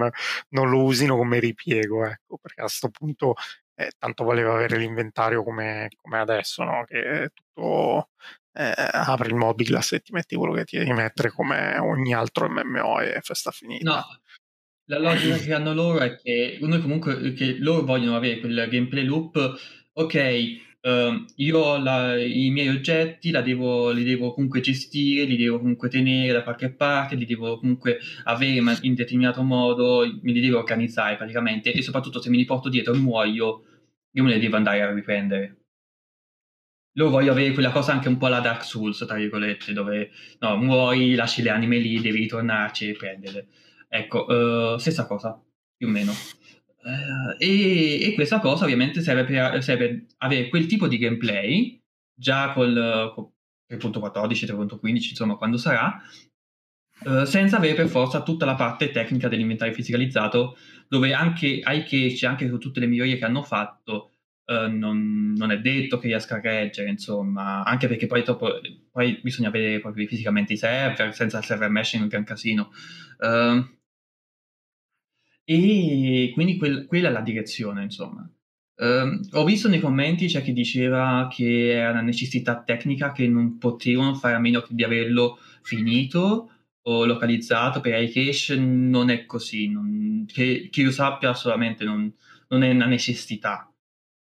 non lo usino come ripiego, ecco, perché a sto punto eh, tanto voleva avere l'inventario come, come adesso, no? Che è tutto... Eh, apri il mobile e ti metti quello che ti devi mettere come ogni altro M M O e festa finita. No, la logica che hanno loro è che noi comunque che loro vogliono avere quel gameplay loop. Ok, uh, io ho la, i miei oggetti la devo, li devo comunque gestire, li devo comunque tenere da qualche parte, li devo comunque avere in determinato modo, me li devo organizzare praticamente, e soprattutto se me li porto dietro e muoio io me li devo andare a riprendere. Lo voglio avere quella cosa anche un po' la Dark Souls, tra virgolette, dove no, muori, lasci le anime lì, devi ritornarci e prenderle. Ecco, uh, stessa cosa, più o meno. Uh, e, e questa cosa ovviamente serve per, serve per avere quel tipo di gameplay, già col, col tre punto quattordici, tre punto quindici, insomma, quando sarà, uh, senza avere per forza tutta la parte tecnica dell'inventario fisicalizzato, dove anche iCache, anche con tutte le migliorie che hanno fatto, Uh, non, non è detto che riesca a reggere, insomma, anche perché poi dopo poi bisogna vedere proprio fisicamente i server, senza il server meshing è un gran casino, uh, e quindi quel, quella è la direzione, insomma. Uh, ho visto nei commenti c'è chi diceva che era una necessità tecnica, che non potevano fare a meno di averlo finito o localizzato. Per iCache non è così, non, che, che io sappia assolutamente non, non è una necessità.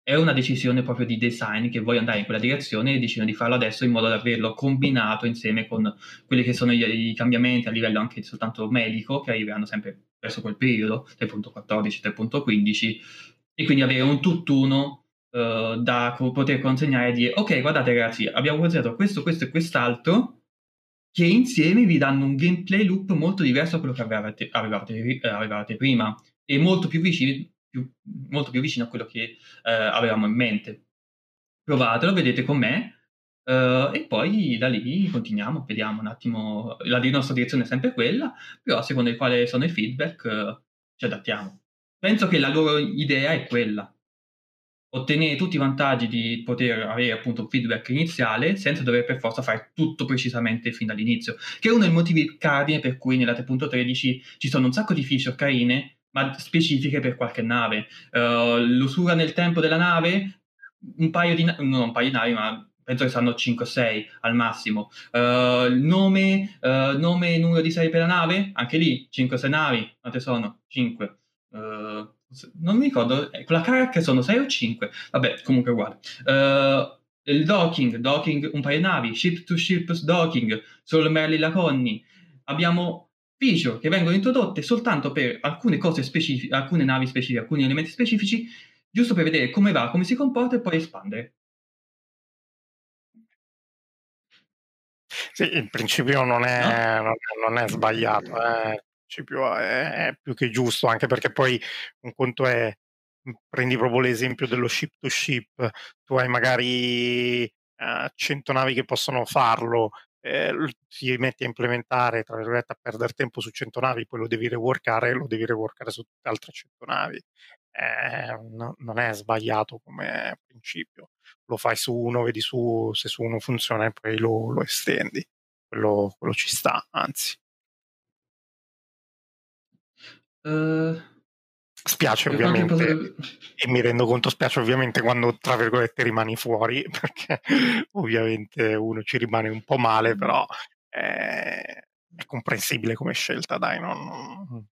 È una decisione proprio di design, che vuoi andare in quella direzione e decidono di farlo adesso in modo da averlo combinato insieme con quelli che sono i cambiamenti a livello anche soltanto medico, che arriveranno sempre verso quel periodo, tre punto quattordici, tre punto quindici, e quindi avere un tutt'uno uh, da co- poter consegnare e dire ok, guardate ragazzi, abbiamo consegnato questo, questo e quest'altro, che insieme vi danno un gameplay loop molto diverso da quello che avevate, avevate, avevate prima, e molto più vicino Più, molto più vicino a quello che eh, avevamo in mente. Provatelo, vedete com'è, Uh, e poi da lì continuiamo, vediamo un attimo, la nostra direzione è sempre quella, però secondo quale sono i feedback uh, ci adattiamo. Penso che la loro idea è quella, ottenere tutti i vantaggi di poter avere appunto un feedback iniziale senza dover per forza fare tutto precisamente fin dall'inizio, che è uno dei motivi cardine per cui nella tre punto tredici ci sono un sacco di feature carine ma specifiche per qualche nave, uh, l'usura nel tempo della nave, un paio di na- non un paio di navi ma penso che saranno cinque o sei al massimo, uh, nome, uh, nome e numero di serie per la nave, anche lì cinque o sei navi, quante sono? cinque. Uh, non mi ricordo, con la carac sono sei o cinque, vabbè, comunque uguale. Uh, il docking, docking un paio di navi, ship to ship docking, solo Merli Laconni. Abbiamo feature che vengono introdotte soltanto per alcune cose specifiche, alcune navi specifiche, alcuni elementi specifici, giusto per vedere come va, come si comporta e poi espandere. Sì, in principio non è, no? non, non è sbagliato, eh. Più, è più che giusto, anche perché poi un conto è, prendi proprio l'esempio dello ship to ship, tu hai magari eh, cento navi che possono farlo, eh, ti metti a implementare, tra virgolette, a perdere tempo su cento navi, poi lo devi reworkare, lo devi reworkare su altre cento navi, eh, no, non è sbagliato come principio, lo fai su uno, vedi su se su uno funziona e poi lo, lo estendi, quello, quello ci sta, anzi. Uh, spiace ovviamente potrebbe... e mi rendo conto, spiace ovviamente quando tra virgolette rimani fuori, perché ovviamente uno ci rimane un po' male, però è, è comprensibile come scelta, dai, non, non,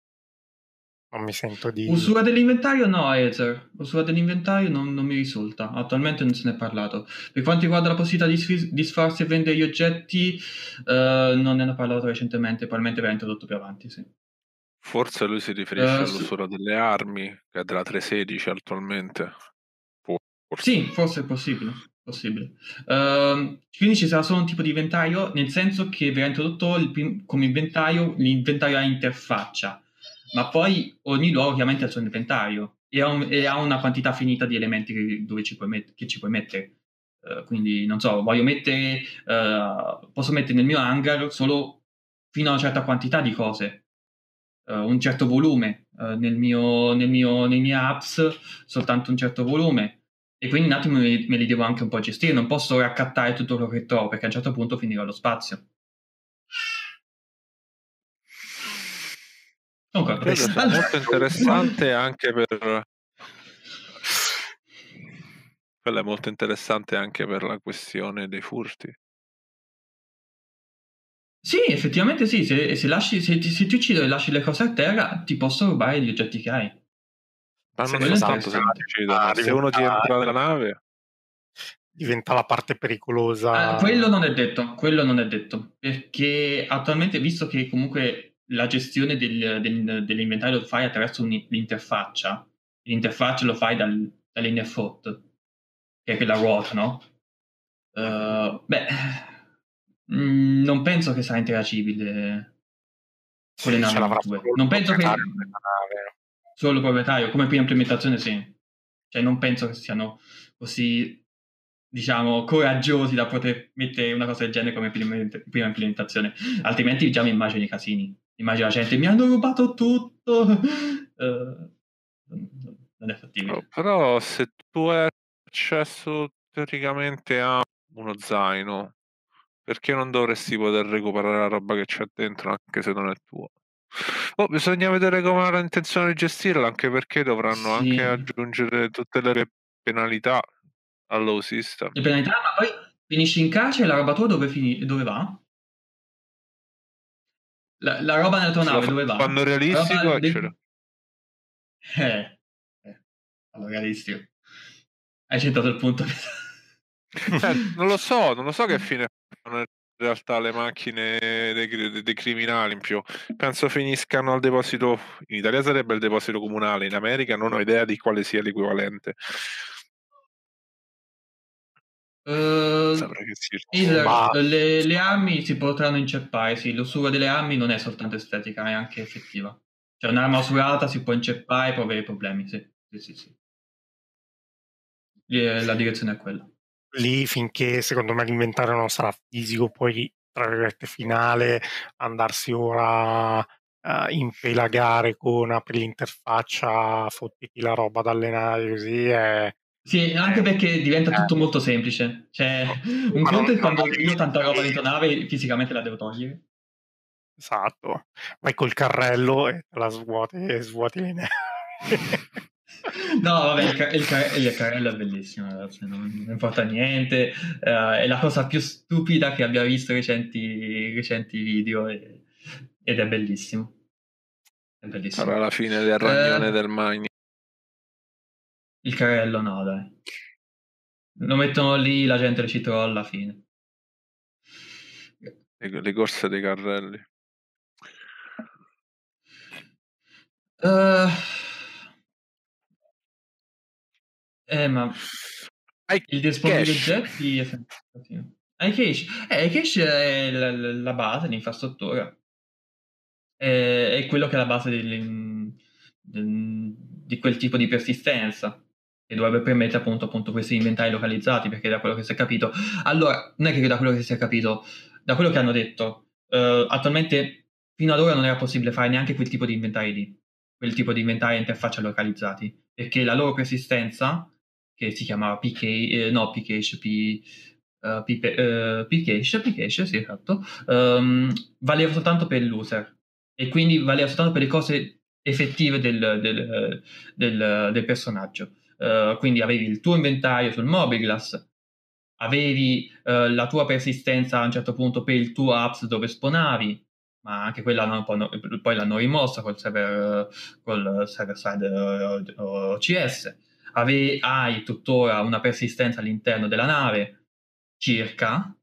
non mi sento di... Usura dell'inventario no, Ether, usura dell'inventario non, non mi risulta, attualmente non se ne è parlato. Per quanto riguarda la possibilità di, sf- di sfarsi e vendere gli oggetti, uh, non ne hanno parlato recentemente, probabilmente verrà introdotto più avanti, sì. Forse lui si riferisce uh, all'usura sì. delle armi, che è della tre punto sedici attualmente. Forse. Sì, forse è possibile. possibile. Uh, quindi ci sarà solo un tipo di inventario, nel senso che verrà introdotto il prim- come inventario l'inventario a interfaccia, ma poi ogni luogo chiaramente ha il suo inventario e ha, un- e ha una quantità finita di elementi che, dove ci puoi met- che ci puoi mettere. Uh, quindi, non so, voglio mettere, uh, posso mettere nel mio hangar solo fino a una certa quantità di cose. Uh, un certo volume uh, nel mio, nel mio, nei miei apps, soltanto un certo volume, e quindi un attimo me, me li devo anche un po' gestire, non posso raccattare tutto quello che trovo perché a un certo punto finirò lo spazio. Comunque, allora. Molto interessante anche per quella è molto interessante anche per la questione dei furti. Sì, effettivamente sì, se, se, lasci, se, ti, se ti uccido e lasci le cose a terra ti posso rubare gli oggetti che hai. Ma non è tanto se ti uccido, ah, se uno ti entra nella nave diventa la parte pericolosa. Ah, quello non è detto, quello non è detto, perché attualmente, visto che comunque la gestione del, del, dell'inventario lo fai attraverso l'interfaccia, l'interfaccia lo fai dal, dall'innerfoot, che è la ruota, no? Uh, beh... Mm, non penso che sarà interagibile con le navi. Non penso che solo il proprietario, come prima implementazione, sì. Cioè, non penso che siano così, diciamo, coraggiosi da poter mettere una cosa del genere come prima implementazione. Altrimenti già mi immagino i casini. Immagino la gente, mi hanno rubato tutto. Uh, non è fattibile. Però se tu hai accesso teoricamente a uno zaino, perché non dovresti poter recuperare la roba che c'è dentro anche se non è tua? Oh, bisogna vedere come hanno intenzione di gestirla, anche perché dovranno sì. anche aggiungere tutte le penalità allo system. Le penalità, ma poi finisci in carcere e la roba tua dove, fin- dove va? La, la roba nella tua nave fa- dove va? Fanno realistico e del... Eh, eh, fanno realistico. Hai citato il punto. Eh, non lo so, non lo so che fine fanno in realtà le macchine dei, dei, dei criminali, in più penso finiscano al deposito, in Italia sarebbe il deposito comunale, in America non ho idea di quale sia l'equivalente. Uh, il, Ma... le, le armi si potranno inceppare, sì, l'usura delle armi non è soltanto estetica, è anche effettiva, cioè un'arma usurata si può inceppare e può avere problemi, sì, sì, sì, sì. La direzione è quella. lì finché secondo me l'inventario non sarà fisico, poi tra virgolette finale andarsi ora uh, impelagare con apri l'interfaccia, fottiti la roba dalle navi, così è... Sì, anche perché diventa tutto eh. molto semplice, cioè un ma conto non, è quando non... io tanta roba dentro nave fisicamente la devo togliere. Esatto, vai col carrello e la svuoti e svuoti le navi. No, vabbè, il, car- il, car- il carrello è bellissimo, ragazzi, non, non importa niente, uh, è la cosa più stupida che abbia visto recenti, recenti video e, ed è bellissimo. È bellissimo. Sarà la fine del ragnone uh, del Magni. Il carrello no, dai. Lo mettono lì, la gente lo ci trolla alla fine. Le, le corse dei carrelli. Uh, eh, ma I il dispositivo oggetti è iCache. Eh, iCache è la, la base, l'infrastruttura. È, è quello che è la base del, del, di quel tipo di persistenza che dovrebbe permettere appunto, appunto questi inventari localizzati, perché da quello che si è capito... Allora, non è che da quello che si è capito, da quello che hanno detto, eh, attualmente fino ad ora non era possibile fare neanche quel tipo di inventari lì, quel tipo di inventari interfaccia localizzati, perché la loro persistenza, che si chiamava P K, eh, no, P K, P, uh, P, uh, P K, P K, sì, esatto, um, valeva soltanto per l'user, e quindi valeva soltanto per le cose effettive del, del, del, del personaggio. Uh, quindi avevi il tuo inventario sul Mobiglass, avevi uh, la tua persistenza a un certo punto per il tuo apps dove spawnavi, ma anche quella no, poi l'hanno rimossa col server, col server side O C S. Ave, hai tuttora una persistenza all'interno della nave circa,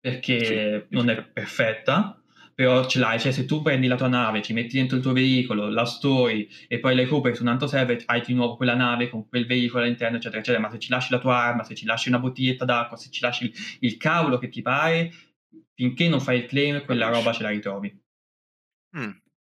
perché sì, non è perfetta, però ce l'hai, cioè se tu prendi la tua nave, ci metti dentro il tuo veicolo, la stori e poi la recuperi su un altro server, hai di nuovo quella nave con quel veicolo all'interno, eccetera eccetera. Ma se ci lasci la tua arma, se ci lasci una bottiglietta d'acqua, se ci lasci il, il cavolo che ti pare, finché non fai il claim quella roba ce la ritrovi. mm.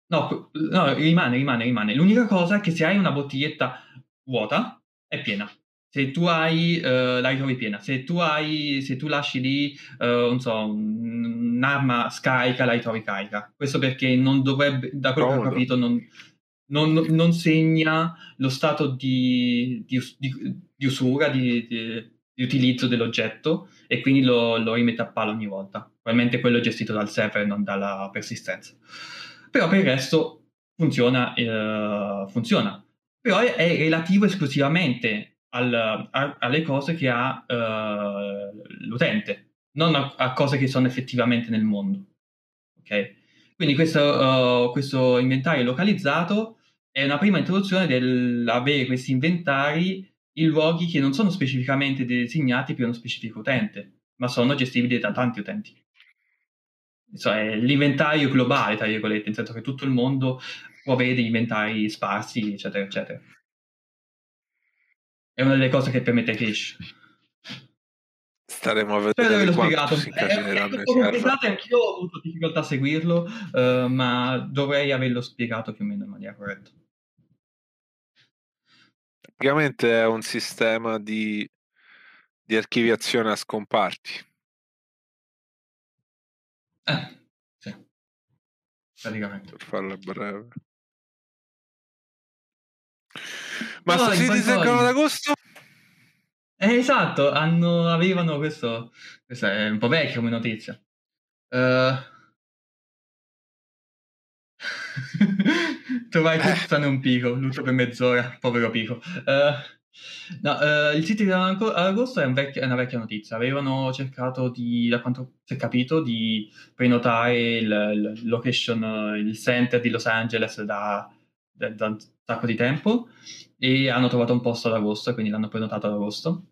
no, no, rimane, rimane, rimane. L'unica cosa è che se hai una bottiglietta vuota è piena, se tu hai uh, la ritrovi piena, se tu hai se tu lasci lì uh, non so, un'arma scarica la ritrovi carica. Questo perché non dovrebbe, da quello Promodo. che ho capito non, non, non segna lo stato di, di, di, di usura di, di, di utilizzo dell'oggetto, e quindi lo, lo rimette a palo ogni volta. Probabilmente quello è gestito dal server, non dalla persistenza, però per il resto funziona, eh, funziona. Però è, è relativo esclusivamente al, a, alle cose che ha eh, l'utente, non a, a cose che sono effettivamente nel mondo, okay? Quindi questo, uh, questo inventario localizzato è una prima introduzione dell'avere questi inventari in luoghi che non sono specificamente designati per uno specifico utente, ma sono gestibili da tanti utenti. Insomma, è l'inventario globale, tra virgolette, nel senso che tutto il mondo può avere degli inventari sparsi, eccetera, eccetera. È una delle cose che permette Cache. Staremo a vedere di quanto si incaginerà. Anch'io ho avuto difficoltà a seguirlo, uh, ma dovrei averlo spiegato più o meno in maniera corretta. Praticamente è un sistema di, di archiviazione a scomparti. Eh, sì. Praticamente. Per farla breve. Ma no, si disegnano ad agosto? Eh, esatto, hanno, avevano questo... Questo è un po' vecchio come notizia. Uh... Trovai tutto stanno un Pico, lutto per mezz'ora, povero Pico. Uh, no, uh, il sito di agosto è, un vecchio, è una vecchia notizia. Avevano cercato di, da quanto si è capito, di prenotare il, il location, il center di Los Angeles da, da, da un sacco di tempo, e hanno trovato un posto ad agosto, quindi l'hanno prenotato ad agosto.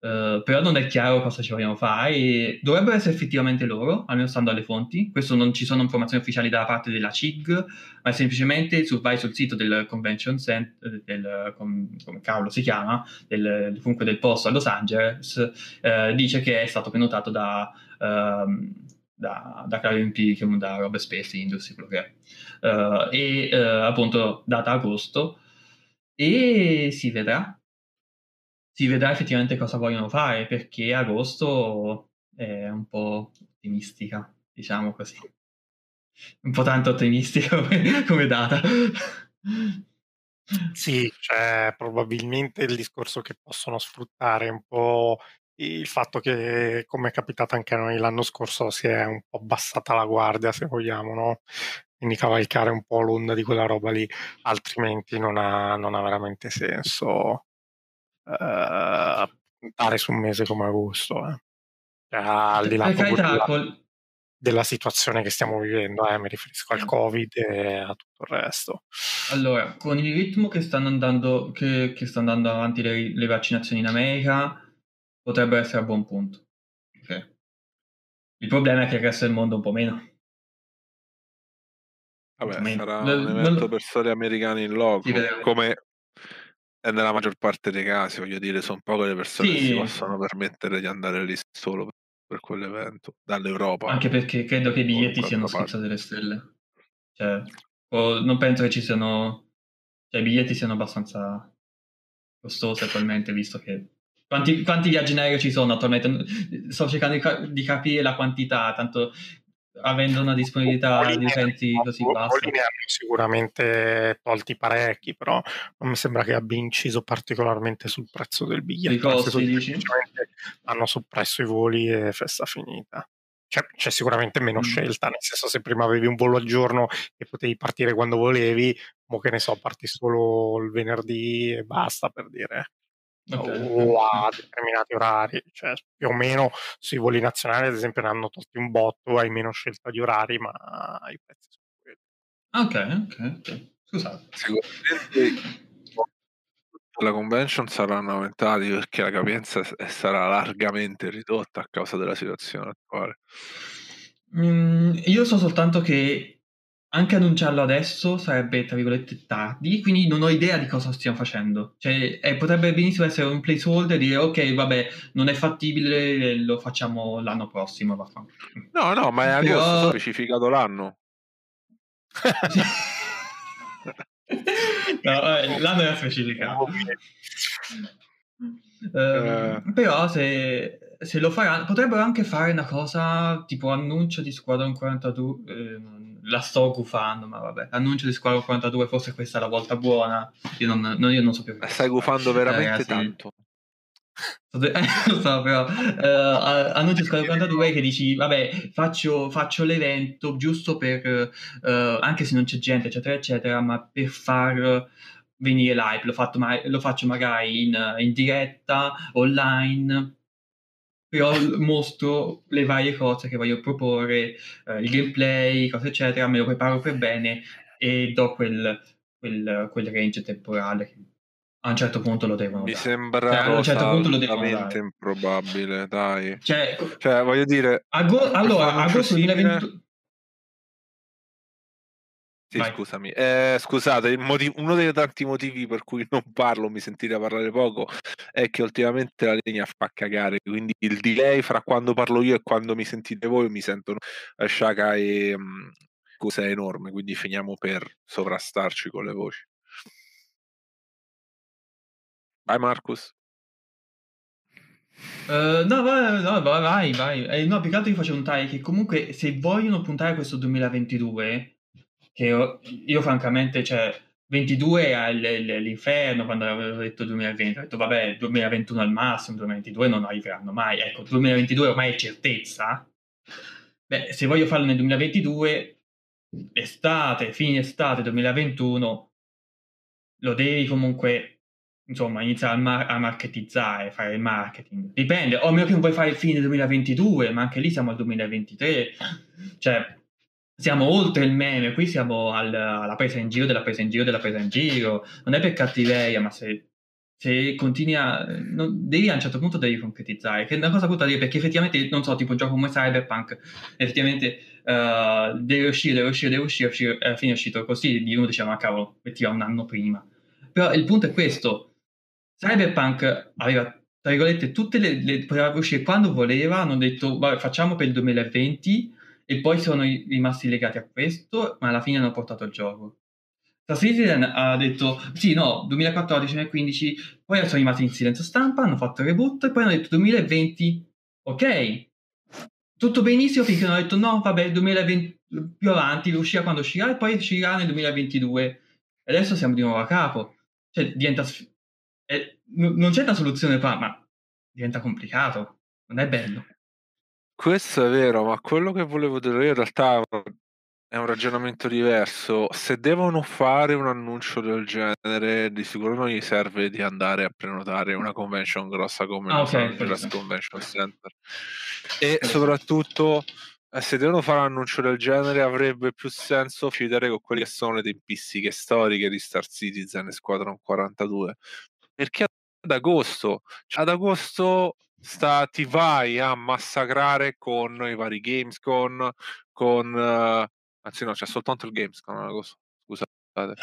Uh, però non è chiaro cosa ci vogliono fare, e dovrebbero essere effettivamente loro, almeno stando alle fonti. Questo non ci sono informazioni ufficiali da parte della C I G, ma semplicemente su, vai sul sito del Convention Center, del, com, come cavolo si chiama, del, comunque del posto a Los Angeles, uh, dice che è stato prenotato da um, da, da Clarion, da Rob Space Industry, quello che è, uh, e uh, appunto data agosto, e si vedrà. si vedrà effettivamente cosa vogliono fare, perché agosto è un po' ottimistica, diciamo così. Un po' tanto ottimistica come, come data. Sì, cioè probabilmente il discorso che possono sfruttare un po' il fatto che, come è capitato anche a noi l'anno scorso, si è un po' abbassata la guardia, se vogliamo, no? Quindi cavalcare un po' l'onda di quella roba lì, altrimenti non ha, non ha veramente senso uh, puntare su un mese come agosto, eh. Cioè, al di là della, della situazione che stiamo vivendo, eh, mi riferisco al Covid e a tutto il resto. Allora, con il ritmo che stanno andando, che, che stanno andando avanti le, le vaccinazioni in America, potrebbe essere a buon punto. Okay. Il problema è che il resto del mondo un po' meno. Vabbè, meno. Sarà l- un evento l- per soli americani in loco, sì, come è nella maggior parte dei casi, voglio dire, sono poche le persone sì. che si possono permettere di andare lì solo per quell'evento, dall'Europa. Anche perché credo che i biglietti siano schizzati dalle stelle. Cioè, o non penso che ci siano... Cioè, i biglietti siano abbastanza costosi attualmente, visto che... Quanti, quanti viaggi in aereo ci sono attualmente? Sto cercando di, ca- di capire la quantità, tanto avendo una disponibilità Bolini di utenti così bassa. Bolini hanno sicuramente tolti parecchi, però non mi sembra che abbia inciso particolarmente sul prezzo del biglietto. Costi, hanno soppresso i voli e festa finita. C'è, c'è sicuramente meno mm. scelta, nel senso, se prima avevi un volo al giorno e potevi partire quando volevi, mo che ne so, parti solo il venerdì e basta, per dire. Okay. O a determinati orari, cioè più o meno sui voli nazionali ad esempio ne hanno tolti un botto, hai meno scelta di orari ma i prezzi sono quelli. Ok, ok, okay. Scusate, sicuramente la convention saranno aumentati perché la capienza sarà largamente ridotta a causa della situazione attuale. Mm, io so soltanto che anche annunciarlo adesso sarebbe, tra virgolette, tardi, quindi non ho idea di cosa stiamo facendo. Cioè, eh, potrebbe benissimo essere un placeholder e dire, ok, vabbè, non è fattibile, lo facciamo l'anno prossimo. Vaffanculo. No, no, ma è agosto, però... specificato l'anno. No, vabbè, l'anno era specificato. Okay. Uh, uh... Però se... se lo faranno, potrebbero anche fare una cosa tipo annuncio di Squadron quarantadue, eh, la sto gufando, ma vabbè, annuncio di Squadron quarantadue, forse questa è la volta buona, io non, non, io non so più. Stai gufando veramente eh, tanto. Lo so, però eh, annuncio di Squadron quarantadue che dici, vabbè, faccio, faccio l'evento giusto per, eh, anche se non c'è gente, eccetera, eccetera, ma per far... venire live, lo, fatto ma- lo faccio magari in, in diretta, online, però mostro le varie cose che voglio proporre, eh, il gameplay, cose eccetera, me lo preparo per bene e do quel, quel, quel range temporale che a un certo punto lo devono dare. Mi sembra cioè, a un certo punto lo devono dare. Improbabile, dai. Cioè, cioè voglio dire... Ago- allora, agosto duemilaventidue... Sì, vai. Scusami, eh, scusate, il motiv- uno dei tanti motivi per cui non parlo, mi sentite parlare poco, è che ultimamente la linea fa cagare, quindi il delay fra quando parlo io e quando mi sentite voi mi sentono Shaka e um, cosa è enorme, quindi finiamo per sovrastarci con le voci. Vai Marcus. Uh, no, vai, no, vai, vai. Eh, no, più che altro io facevo un tie che comunque se vogliono puntare a questo duemilaventidue... Che io, io francamente, cioè, ventidue è l'inferno, quando avevo detto duemilaventi, ho detto vabbè, duemilaventuno al massimo, duemilaventidue non arriveranno mai, ecco, duemilaventidue ormai è certezza. Beh, se voglio farlo nel duemilaventidue, estate, fine estate duemilaventuno, lo devi comunque, insomma, iniziare a, mar- a marketizzare, fare il marketing. Dipende, o meno che non vuoi fare il fine duemilaventidue, ma anche lì siamo al duemilaventitré, cioè... Siamo oltre il meme, qui siamo al, alla presa in giro, della presa in giro, della presa in giro. Non è per cattiveria, ma se, se continui a... Non, devi a un certo punto devi concretizzare, che è una cosa brutta dire, perché effettivamente, non so, tipo un gioco come Cyberpunk, effettivamente uh, deve uscire, deve uscire, deve uscire, uscire, alla fine è uscito così, di uno diceva, ma cavolo, mettila un anno prima. Però il punto è questo, Cyberpunk aveva... tra virgolette, tutte le, le poteva uscire quando voleva, hanno detto, vabbè, facciamo per il duemilaventi, e poi sono rimasti legati a questo, ma alla fine hanno portato il gioco. Star Citizen ha detto sì, no, duemilaquattordici duemilaquindici, poi sono rimasti in silenzio stampa, hanno fatto il reboot e poi hanno detto duemilaventi, ok, tutto benissimo, finché hanno detto no, vabbè, duemilaventi più avanti, uscirà quando uscirà e poi uscirà nel duemilaventidue. E adesso siamo di nuovo a capo. Cioè, diventa... Eh, n- non c'è una soluzione qua, ma diventa complicato, non è bello. Questo è vero, ma quello che volevo dire io in realtà è un ragionamento diverso. Se devono fare un annuncio del genere, di sicuro non gli serve di andare a prenotare una convention grossa come ah, Los Angeles okay, Convention Center. E soprattutto, se devono fare un annuncio del genere, avrebbe più senso fidare con quelle che sono le tempistiche storiche di Star Citizen e Squadron quarantadue. Perché ad agosto, cioè ad agosto sta, ti vai a massacrare con i vari Gamescom, con... Uh, anzi no, c'è soltanto il Gamescom, scusate.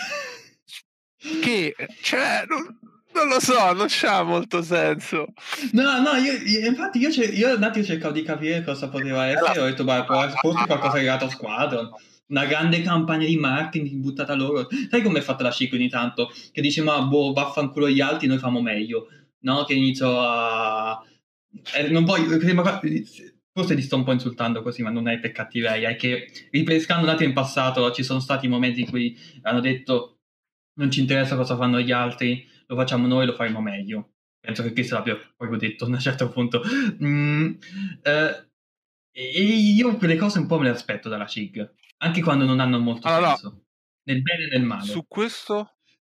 Che, cioè, non, non lo so, non c'ha molto senso. No, no, io, io infatti io, io un attimo cercavo di capire cosa poteva essere, ho detto, beh, può forse qualcosa legato a Squadron. Una grande campagna di marketing buttata loro. Sai com'è fatta la Chico ogni tanto? Che dice, ma boh, vaffanculo gli altri, noi famo meglio. No, che inizio a... Eh, non voglio... Forse ti sto un po' insultando così, ma non è per cattiveria, è che ripescando un attimo in passato ci sono stati momenti in cui hanno detto non ci interessa cosa fanno gli altri, lo facciamo noi, lo faremo meglio. Penso che questo l'abbia proprio detto a un certo punto. Mm, eh, e io quelle cose un po' me le aspetto dalla C I G, anche quando non hanno molto allora, senso, nel bene e nel male. Su questo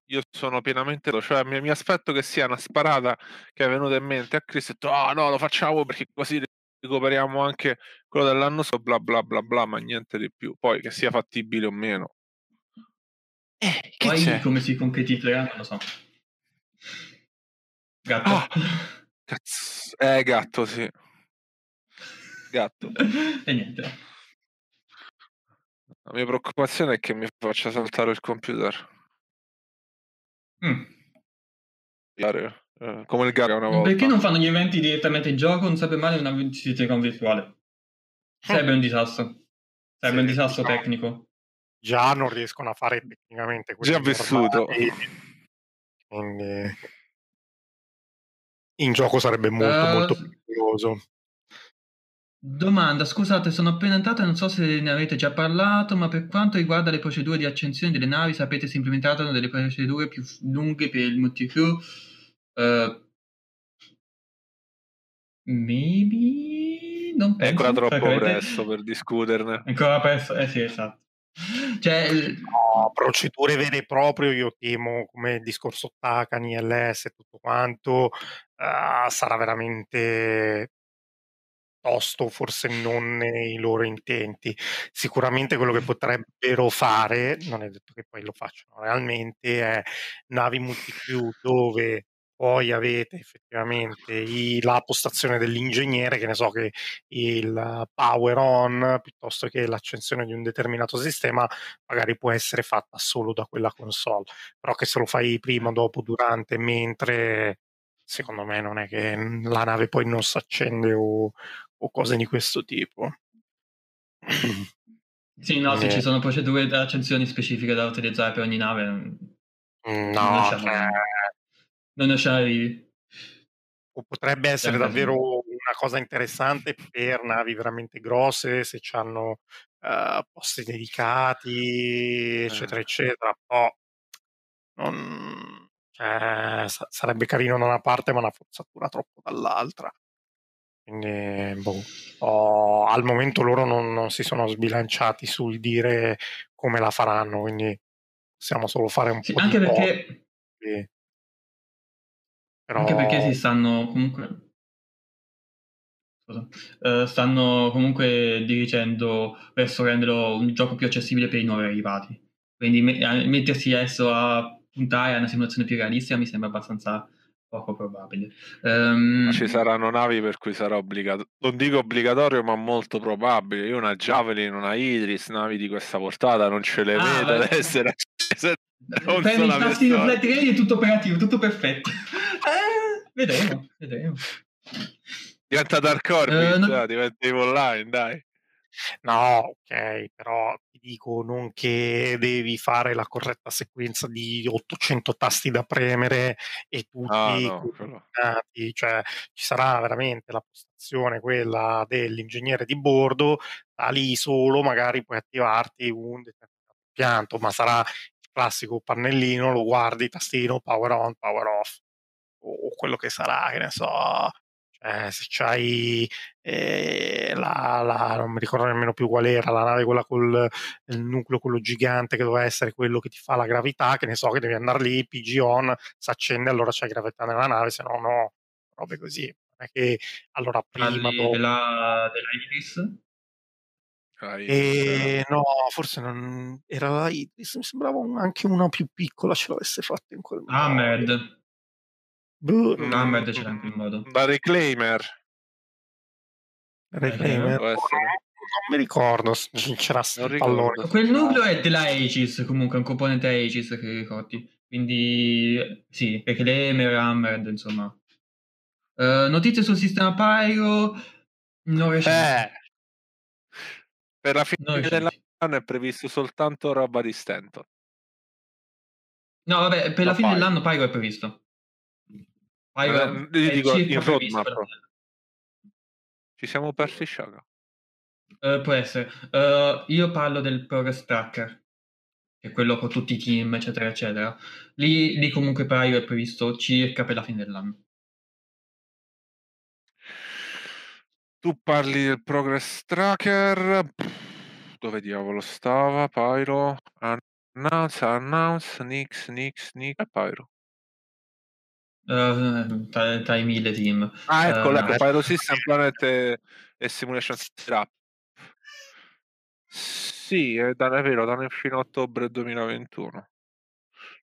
io sono pienamente... Cioè mi, mi aspetto che sia una sparata che è venuta in mente a Chris e ha detto ah no, lo facciamo perché così... recuperiamo anche quello dell'anno so bla bla bla bla, ma niente di più, poi che sia fattibile o meno eh, che poi c'è? Come si concretizza non lo so. Gatto ah, cazzo eh gatto sì gatto e niente, la mia preoccupazione è che mi faccia saltare il computer mm. Eh, come il gara una volta. Perché non fanno gli eventi direttamente in gioco? Non sarebbe male una videoconferenza virtuale. Sarebbe un disastro. Sarebbe sì, un disastro no. Tecnico. Già non riescono a fare tecnicamente quello. Già vissuto. Quindi in gioco sarebbe molto uh, molto pericoloso. Domanda, scusate, sono appena entrato e non so se ne avete già parlato, ma per quanto riguarda le procedure di accensione delle navi, sapete se implementate delle procedure più lunghe per il multicrew? Uh, maybe non penso. È ancora troppo cioè, presto per discuterne. Ancora presto, eh sì, esatto. Cioè, no, procedure vere e proprie, io temo come il discorso Tacani, L S e tutto quanto, uh, sarà veramente tosto, forse non nei loro intenti. Sicuramente quello che potrebbero fare, non è detto che poi lo facciano realmente, è navi multicrew dove poi avete effettivamente i, la postazione dell'ingegnere, che ne so, che il power on, piuttosto che l'accensione di un determinato sistema, magari può essere fatta solo da quella console. Però che se lo fai prima, dopo, durante, mentre, secondo me non è che la nave poi non si accende o, o cose di questo tipo. Sì, no, se eh. ci sono procedure di accensioni specifiche da utilizzare per ogni nave, no, non lasciare. O potrebbe essere davvero una cosa interessante per navi veramente grosse, se hanno uh, posti dedicati, eccetera, eccetera. Oh, non... cioè, sa- sarebbe carino da una parte, ma una forzatura troppo dall'altra. Quindi, boh. Oh, al momento loro non, non si sono sbilanciati sul dire come la faranno, quindi possiamo solo fare un sì, po' anche di perché... po'. Sì. Però... Anche perché si stanno comunque uh, stanno comunque dirigendo verso renderlo un gioco più accessibile per i nuovi arrivati, quindi me- mettersi adesso a puntare a una simulazione più realistica mi sembra abbastanza poco probabile. Um... Ci saranno navi per cui sarà obbligatorio, non dico obbligatorio, ma molto probabile. Io una Javelin, una Idris, navi di questa portata non ce le ah, vedo ad essere accese. Non per il tastino flat è tutto operativo, tutto perfetto. Eh, vedremo, vedremo. Diventa Dark Orbit, uh, non... diventa online, dai. No, ok, però ti dico, non che devi fare la corretta sequenza di ottocento tasti da premere e tutti ah, no, coordinati, cioè ci sarà veramente la postazione quella dell'ingegnere di bordo, da lì solo magari puoi attivarti un determinato impianto, ma sarà il classico pannellino, lo guardi, tastino, power on, power off, o quello che sarà, che ne so... Eh, se c'hai eh, la, la, non mi ricordo nemmeno più qual era la nave, quella col il nucleo quello gigante che doveva essere quello che ti fa la gravità, che ne so, che devi andare lì, P G on, si accende, allora c'è gravità nella nave, se no no, robe così. Non è che allora prima dopo... della, della Idris? Ah, eh, no, forse non era la Idris, mi sembrava un, anche una più piccola ce l'avesse fatta in quel modo. Ah, merda. Buh, no, mm, merda, c'era anche il modo. Da Reclaimer. Reclaimer. Oh, no, non mi ricordo. C'era un pallone. Quel nucleo è della Aegis, comunque, è un componente Aegis che ricordi. Quindi, sì, Reclaimer, Hammered, insomma. Uh, notizie sul sistema Pyro. Non eh, per la fine non dell'anno è previsto soltanto roba di Stanton. No, vabbè, per la, la fine Pyro. dell'anno Pyro è previsto. Allora, io dico, in roadmap ci siamo persi, Shaka? Uh, può essere. Uh, io parlo del progress tracker, che è quello con tutti i team, eccetera, eccetera. Lì, lì comunque Pyro è previsto circa per la fine dell'anno. Tu parli del progress tracker. Pff, dove diavolo stava? Pyro. Announce, announce, nix, nix, nix, Pyro. Uh, tra, tra i mille team. Ah, ecco, uh, la Pyro System Planet e, e Simulation Strap. Sì, è, da, è vero, danno fino a ottobre duemilaventuno.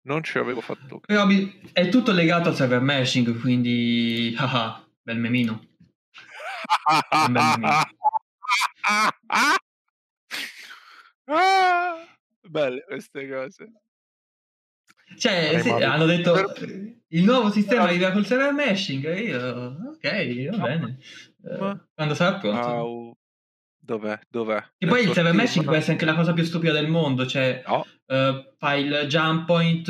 Non ci avevo fatto. Però è tutto legato al server meshing, quindi ah, bel memino. bel memino. Belle queste cose. Cioè, sì, hanno detto il nuovo sistema arriva col server meshing. E io, ok, va bene. Uh, quando sarà pronto, wow. Dov'è? Dov'è? E poi il server meshing può essere anche la cosa più stupida del mondo. Cioè, no. uh, fai il jump point,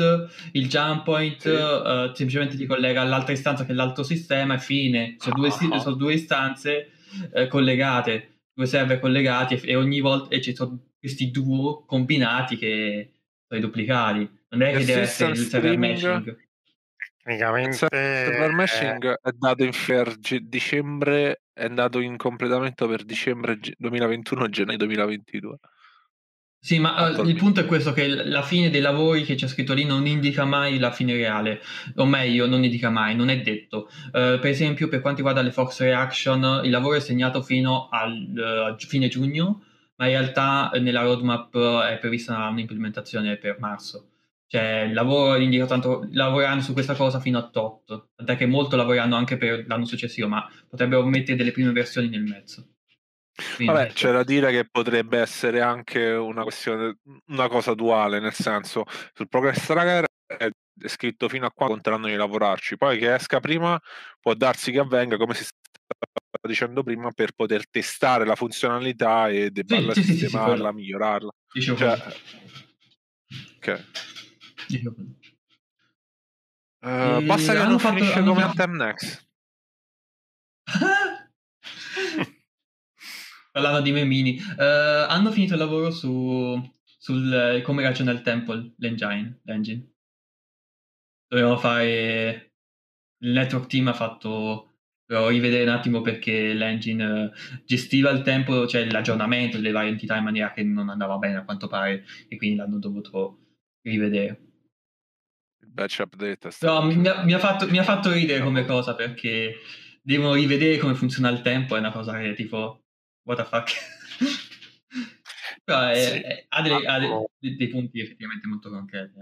il jump point sì. uh, semplicemente ti collega all'altra istanza che è l'altro sistema e fine. Sono due, ah. sono due istanze uh, collegate, due server collegati e, e ogni volta e ci sono questi duo combinati che sono i duplicati. Non è che deve essere il server meshing. Tecnicamente il server meshing eh... è andato in fair dicembre, è andato in completamento per dicembre duemilaventuno e gennaio duemilaventidue. Sì, ma uh, il punto è questo, che la fine dei lavori che c'è scritto lì non indica mai la fine reale, o meglio non indica mai, non è detto. Uh, per esempio, per quanto riguarda le Fox Reaction, il lavoro è segnato fino al uh, fine giugno, ma in realtà nella roadmap è prevista un'implementazione per marzo. Cioè, il lavoro indica tanto, lavorano su questa cosa fino a tot, tant'è che molto lavorano anche per l'anno successivo, ma potrebbero mettere delle prime versioni nel mezzo. Quindi, vabbè, c'è da dire che potrebbe essere anche una questione, una cosa duale, nel senso, sul progress tracker è scritto fino a quando conteranno di lavorarci, poi che esca prima può darsi che avvenga, come si sta dicendo prima, per poter testare la funzionalità e debarla, sì, sì, sistemarla, sì, sì, migliorarla. Dicevo cioè, ok. Uh, basta che non finisce come Anthem Next. Parlando di memini, uh, hanno finito il lavoro su sul come ragiona il tempo l'engine, l'engine. Dovevamo fare il network team, ha fatto però rivedere un attimo perché l'engine uh, gestiva il tempo, cioè l'aggiornamento delle varie entità in maniera che non andava bene a quanto pare, e quindi l'hanno dovuto rivedere. Update, no, mi, ha, mi, ha fatto, mi ha fatto ridere come cosa, perché devono rivedere come funziona il tempo, è una cosa che è tipo what the fuck. Però è, sì, è, ha, delle, ha dei, dei punti effettivamente molto concreti,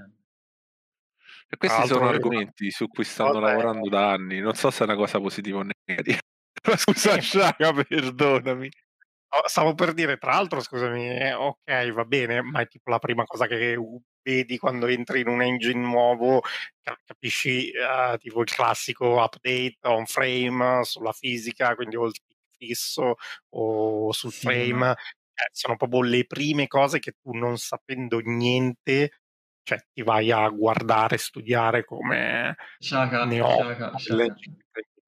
e questi altro sono argomenti su cui stanno vabbè. lavorando da anni. Non so se è una cosa positiva o negativa. Scusa Shaka, perdonami. Stavo per dire, tra l'altro, scusami, eh, ok, va bene, ma è tipo la prima cosa che vedi quando entri in un engine nuovo, capisci eh, tipo il classico update on frame sulla fisica, quindi o il fisso o sul frame, eh, sono proprio le prime cose che tu, non sapendo niente, cioè ti vai a guardare, studiare come Shaka, ne ho Shaka, Shaka. Le...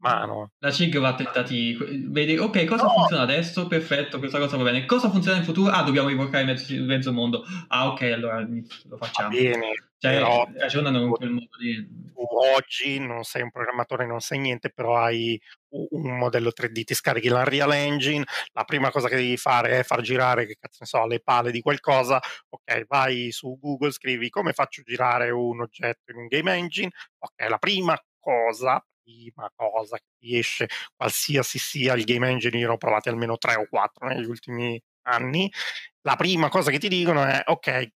mano. La C I G va a tentativi, vede ok cosa no. funziona adesso, perfetto, questa cosa va bene, cosa funziona in futuro, ah dobbiamo evocare mezzo, mezzo mondo, ah ok allora lo facciamo, va bene, cioè, però, ragionano in quel modo di... tu oggi non sei un programmatore, non sai niente, però hai un modello tre D, ti scarichi l'Unreal Engine, la prima cosa che devi fare è far girare, che cazzo ne so, le pale di qualcosa, ok vai su Google, scrivi come faccio girare un oggetto in un game engine, ok la prima cosa prima cosa che esce, qualsiasi sia il game engine, io ho provato almeno tre o quattro negli ultimi anni, la prima cosa che ti dicono è ok,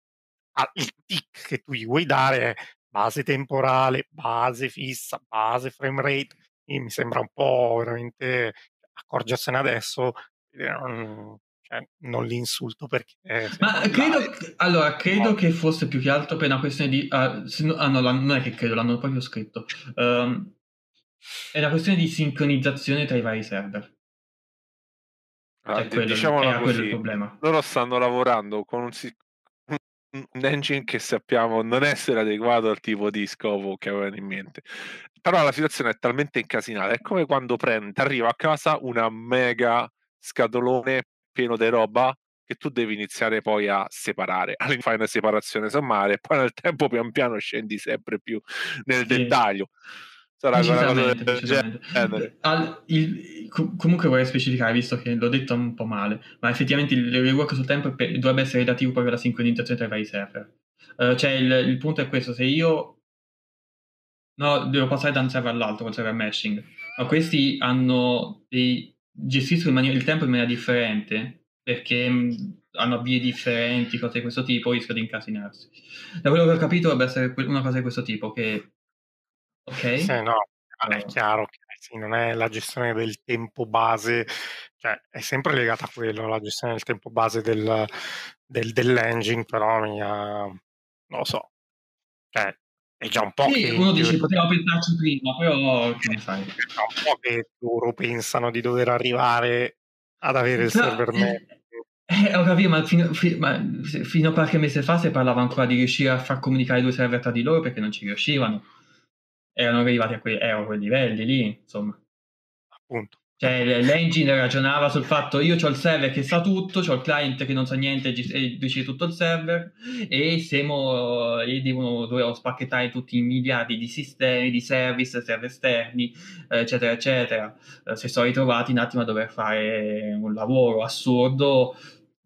il tick che tu gli vuoi dare è base temporale, base fissa, base frame rate, e mi sembra un po' veramente accorgersene adesso, non, cioè, non li insulto perché... Ma credo, che, allora, credo no. che fosse più che altro per una questione di... Uh, se no, ah no, non è che credo, l'hanno proprio scritto. Um, È una questione di sincronizzazione tra i vari server. Ah, quello, diciamola così, quello il problema. Loro stanno lavorando con un, un engine che sappiamo non essere adeguato al tipo di scopo che avevano in mente. Però la situazione è talmente incasinata. È come quando prendi, arriva a casa una mega scatolone pieno di roba che tu devi iniziare poi a separare. Allora fai una separazione sommaria e poi nel tempo pian piano scendi sempre più nel sì. dettaglio. Decisamente, decisamente. Al, il, comunque vorrei specificare, visto che l'ho detto un po' male, ma effettivamente il rework sul tempo per, dovrebbe essere relativo proprio alla sincronizzazione tra i vari server. Uh, cioè il, il punto è questo, se io no, devo passare da un server all'altro col server meshing, ma questi hanno dei, gestiscono mani- il tempo in maniera differente perché mh, hanno vie differenti, cose di questo tipo, rischio di incasinarsi. Da quello che ho capito dovrebbe essere una cosa di questo tipo, che ok, se no, è chiaro che sì, non è la gestione del tempo base, cioè è sempre legata a quello, la gestione del tempo base del, del, dell'engine, però mia, non lo so, cioè è già un po' sì, che... uno dice, potevamo pensarci prima, però che ne fai? È già un po' che loro pensano di dover arrivare ad avere il server meglio. Eh, ho capito, ma fino, fi, ma fino a qualche mese fa si parlava ancora di riuscire a far comunicare i due server tra di loro perché non ci riuscivano. Erano arrivati a quei, erano quei livelli lì, insomma. Appunto. Cioè l'engine ragionava sul fatto, io ho il server che sa tutto, ho il client che non sa niente e decide tutto il server, e siamo, e devono, dobbiamo spacchettare tutti i miliardi di sistemi, di service, server esterni, eccetera, eccetera. Si sono ritrovati un attimo a dover fare un lavoro assurdo,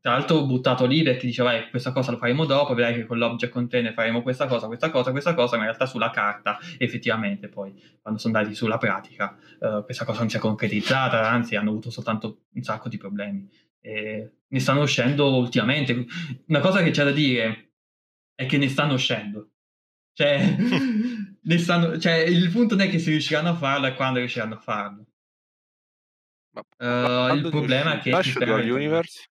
tra l'altro buttato lì perché diceva eh, questa cosa lo faremo dopo, vedrai che con l'object container faremo questa cosa, questa cosa, questa cosa, ma in realtà sulla carta effettivamente poi quando sono andati sulla pratica eh, questa cosa non si è concretizzata, anzi hanno avuto soltanto un sacco di problemi e ne stanno uscendo ultimamente. Una cosa che c'è da dire è che ne stanno uscendo, cioè, ne stanno, cioè il punto non è che si riusciranno a farlo, è quando riusciranno a farlo. Ma, uh, il problema è che Dual Universe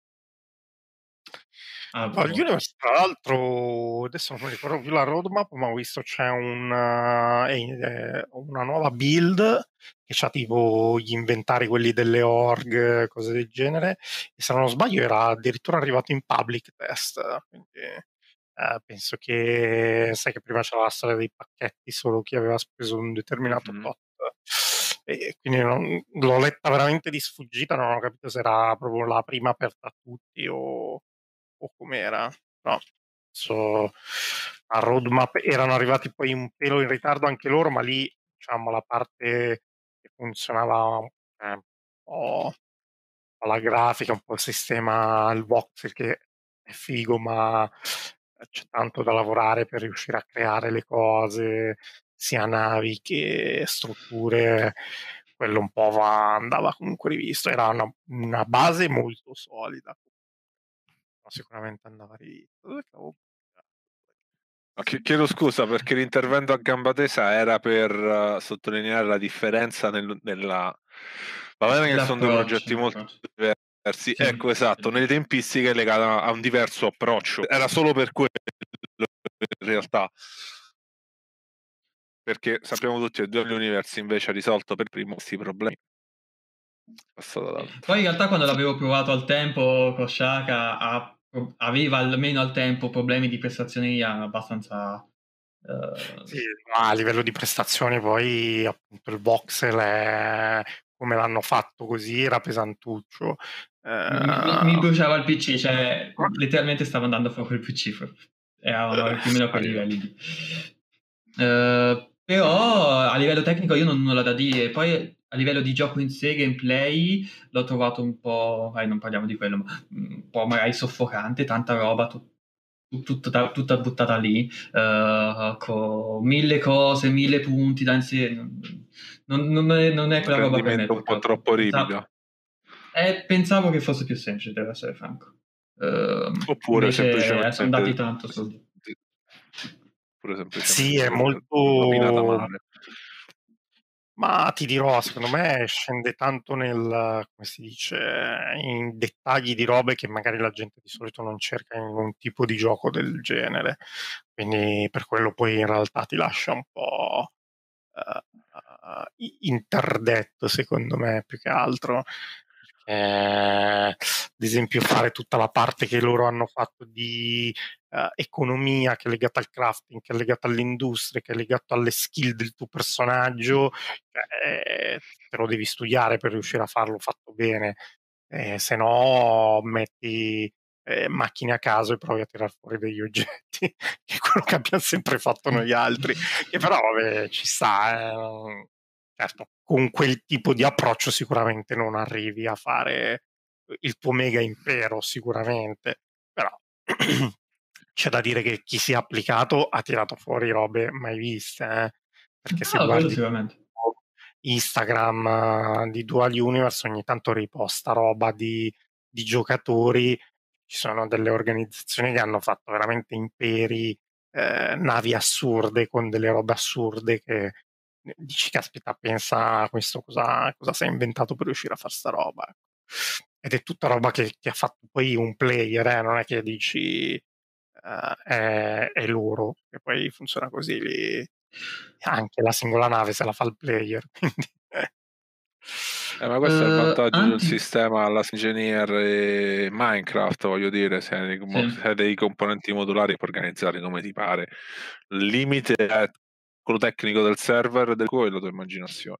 Ah, no, Universe, tra l'altro adesso non mi ricordo più la roadmap, ma ho visto c'è una, eh, una nuova build che c'ha tipo gli inventari quelli delle org, cose del genere, e se non sbaglio era addirittura arrivato in public test, quindi eh, penso che sai che prima c'era la storia dei pacchetti solo chi aveva speso un determinato mm-hmm. tot, e quindi non, l'ho letta veramente di sfuggita, non ho capito se era proprio la prima aperta a tutti o o com'era, no, so, a roadmap erano arrivati poi un pelo in ritardo anche loro, ma lì diciamo la parte che funzionava eh, un po' la grafica, un po' il sistema, il voxel che è figo, ma c'è tanto da lavorare per riuscire a creare le cose, sia navi che strutture, quello un po' va, andava comunque rivisto, era una, una base molto solida, sicuramente andava lì. Chiedo scusa perché l'intervento a gamba tesa era per uh, sottolineare la differenza nel, nella va bene che sono due progetti molto diversi, sì, ecco esatto, nelle tempistiche legata a un diverso approccio, era solo per quello in realtà, perché sappiamo tutti che Dual Universe invece ha risolto per primo questi problemi. Poi in realtà quando l'avevo provato al tempo con Shaka aveva almeno al tempo problemi di prestazioni abbastanza... Uh... Sì, ma a livello di prestazioni poi appunto il voxel è... come l'hanno fatto così era pesantuccio. Eh... Mi, mi bruciava il P C, cioè letteralmente stavo andando fuori il P C, era più o meno a quei livelli lì. Uh, però a livello tecnico io non ho nulla da dire, poi a livello di gioco in sé, gameplay, l'ho trovato un po', eh, non parliamo di quello, ma un po' magari soffocante, tanta roba, tutto. Tutta, tutta buttata lì, uh, con mille cose, mille punti da inserire. Non, non, è, non è quella roba per me, un po' troppo ripida. Eh, pensavo che fosse più semplice, devo essere franco. Uh, Oppure semplicemente sono dati tanto soldi. Sì, è molto male. Ma ti dirò, secondo me scende tanto nel, come si dice, in dettagli di robe che magari la gente di solito non cerca in un tipo di gioco del genere, quindi per quello poi in realtà ti lascia un po' uh, interdetto, secondo me, più che altro. Eh, ad esempio fare tutta la parte che loro hanno fatto di eh, economia, che è legata al crafting, che è legata all'industria, che è legata alle skill del tuo personaggio, eh, te lo devi studiare per riuscire a farlo fatto bene, eh, se no metti eh, macchine a caso e provi a tirar fuori degli oggetti che è quello che abbiamo sempre fatto noi altri, che però vabbè, ci sta, eh. Certo, con quel tipo di approccio sicuramente non arrivi a fare il tuo mega impero, sicuramente, però c'è da dire che chi si è applicato ha tirato fuori robe mai viste, eh? Perché no, se guardi Instagram di Dual Universe ogni tanto riposta roba di, di giocatori, ci sono delle organizzazioni che hanno fatto veramente imperi, eh, navi assurde con delle robe assurde che dici, caspita, pensa a questo, cosa, cosa si è inventato per riuscire a fare sta roba, ed è tutta roba che, che ha fatto poi un player, eh? Non è che dici uh, è, è loro, e poi funziona così lì. Anche la singola nave se la fa il player, quindi eh, ma questo uh, è il vantaggio anche del sistema Last Engineer e Minecraft, voglio dire, se hai, sì. se hai dei componenti modulari puoi organizzarli come ti pare, il limite è tecnico del server e del tuo e la tua immaginazione.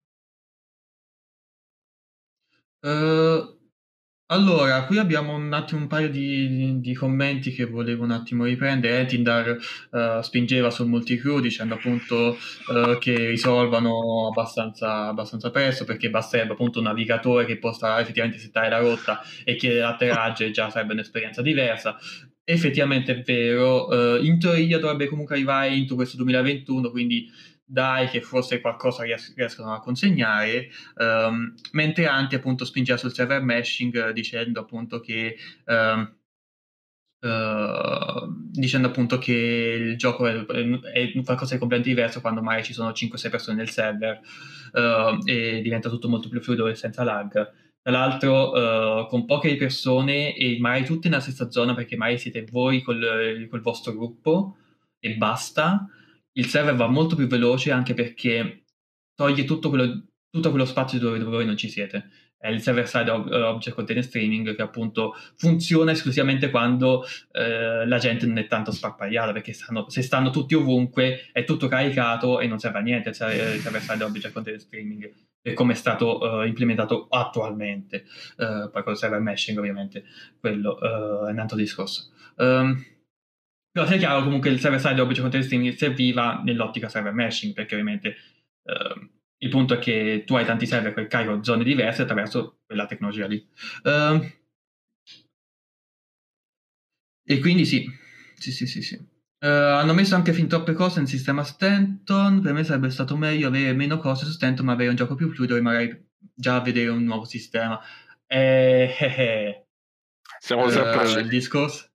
Uh, allora, qui abbiamo un attimo un paio di, di commenti che volevo un attimo riprendere. Etindar uh, spingeva sul multicrew dicendo appunto uh, che risolvano abbastanza, abbastanza presto, perché basterebbe appunto un navigatore che possa effettivamente settare la rotta e chiedere atterraggio e già sarebbe un'esperienza diversa. Effettivamente è vero, uh, in teoria dovrebbe comunque arrivare entro questo duemilaventuno, quindi dai che forse qualcosa ries- riescono a consegnare, um, mentre Anti appunto spingeva sul server meshing dicendo appunto che uh, uh, dicendo appunto che il gioco è, è qualcosa di completamente diverso quando mai ci sono cinque sei persone nel server, uh, e diventa tutto molto più fluido e senza lag. Tra l'altro uh, con poche persone e magari tutte nella stessa zona, perché magari siete voi col, col vostro gruppo e basta, il server va molto più veloce, anche perché toglie tutto quello, tutto quello spazio dove, dove voi non ci siete. È il server side ob- object container streaming che appunto funziona esclusivamente quando eh, la gente non è tanto sparpagliata, perché stanno, se stanno tutti ovunque è tutto caricato e non serve a niente il server side object container streaming e come è stato uh, implementato attualmente. Uh, poi con il server meshing ovviamente quello uh, è un altro discorso, um, però sia chiaro, comunque il server side object container streaming serviva nell'ottica server meshing, perché ovviamente uh, il punto è che tu hai tanti server che caricano zone diverse attraverso quella tecnologia lì. Uh, e quindi sì, sì, sì, sì. sì. Uh, hanno messo anche fin troppe cose nel sistema Stanton. Per me sarebbe stato meglio avere meno cose su Stanton, ma avere un gioco più fluido e magari già vedere un nuovo sistema. Eh, eh, eh. Siamo uh, sempre il discorso,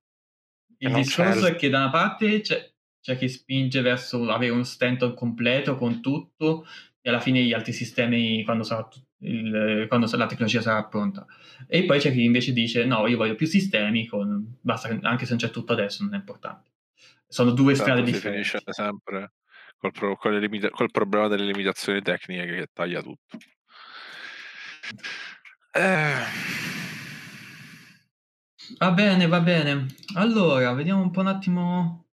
il discorso è che da una parte c'è, c'è chi spinge verso avere un Stanton completo con tutto, e alla fine gli altri sistemi quando, sarà il, quando la tecnologia sarà pronta, e poi c'è chi invece dice no, io voglio più sistemi con, basta, anche se non c'è tutto adesso non è importante. Sono due esatto, strade differenti. Si finisce sempre col, pro, col, limita- col problema delle limitazioni tecniche che taglia tutto. Eh. Va bene, va bene. Allora, vediamo un po' un attimo.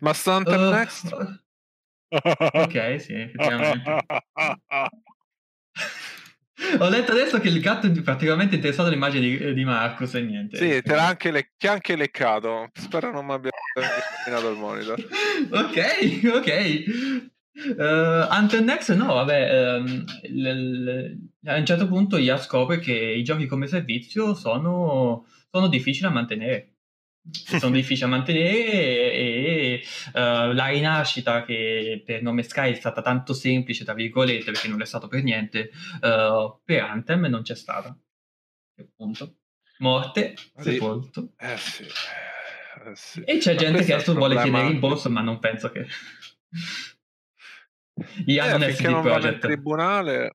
Ma Stanton uh, next? Ok, sì, effettivamente. Ho letto adesso che il gatto è particolarmente interessato all'immagine di, di Marcus e niente. Sì, te l'ha anche, le- anche leccato. Spero non mi abbia leccato il monitor. Ok, ok. Uh, Anthem Next, no, vabbè. Um, l- l- a un certo punto I A scopre che i giochi come servizio sono, sono difficili da mantenere. Sono difficili da mantenere e, e uh, la rinascita, che per No Man's Sky è stata tanto semplice tra virgolette perché non è stato per niente, uh, per Anthem non c'è stata. Appunto. Morte, sì. Sepolto. Eh sì. Eh sì. E c'è ma gente che adesso vuole chiedere rimborso, ma non penso che I A eh, non è finché non vanno in tribunale,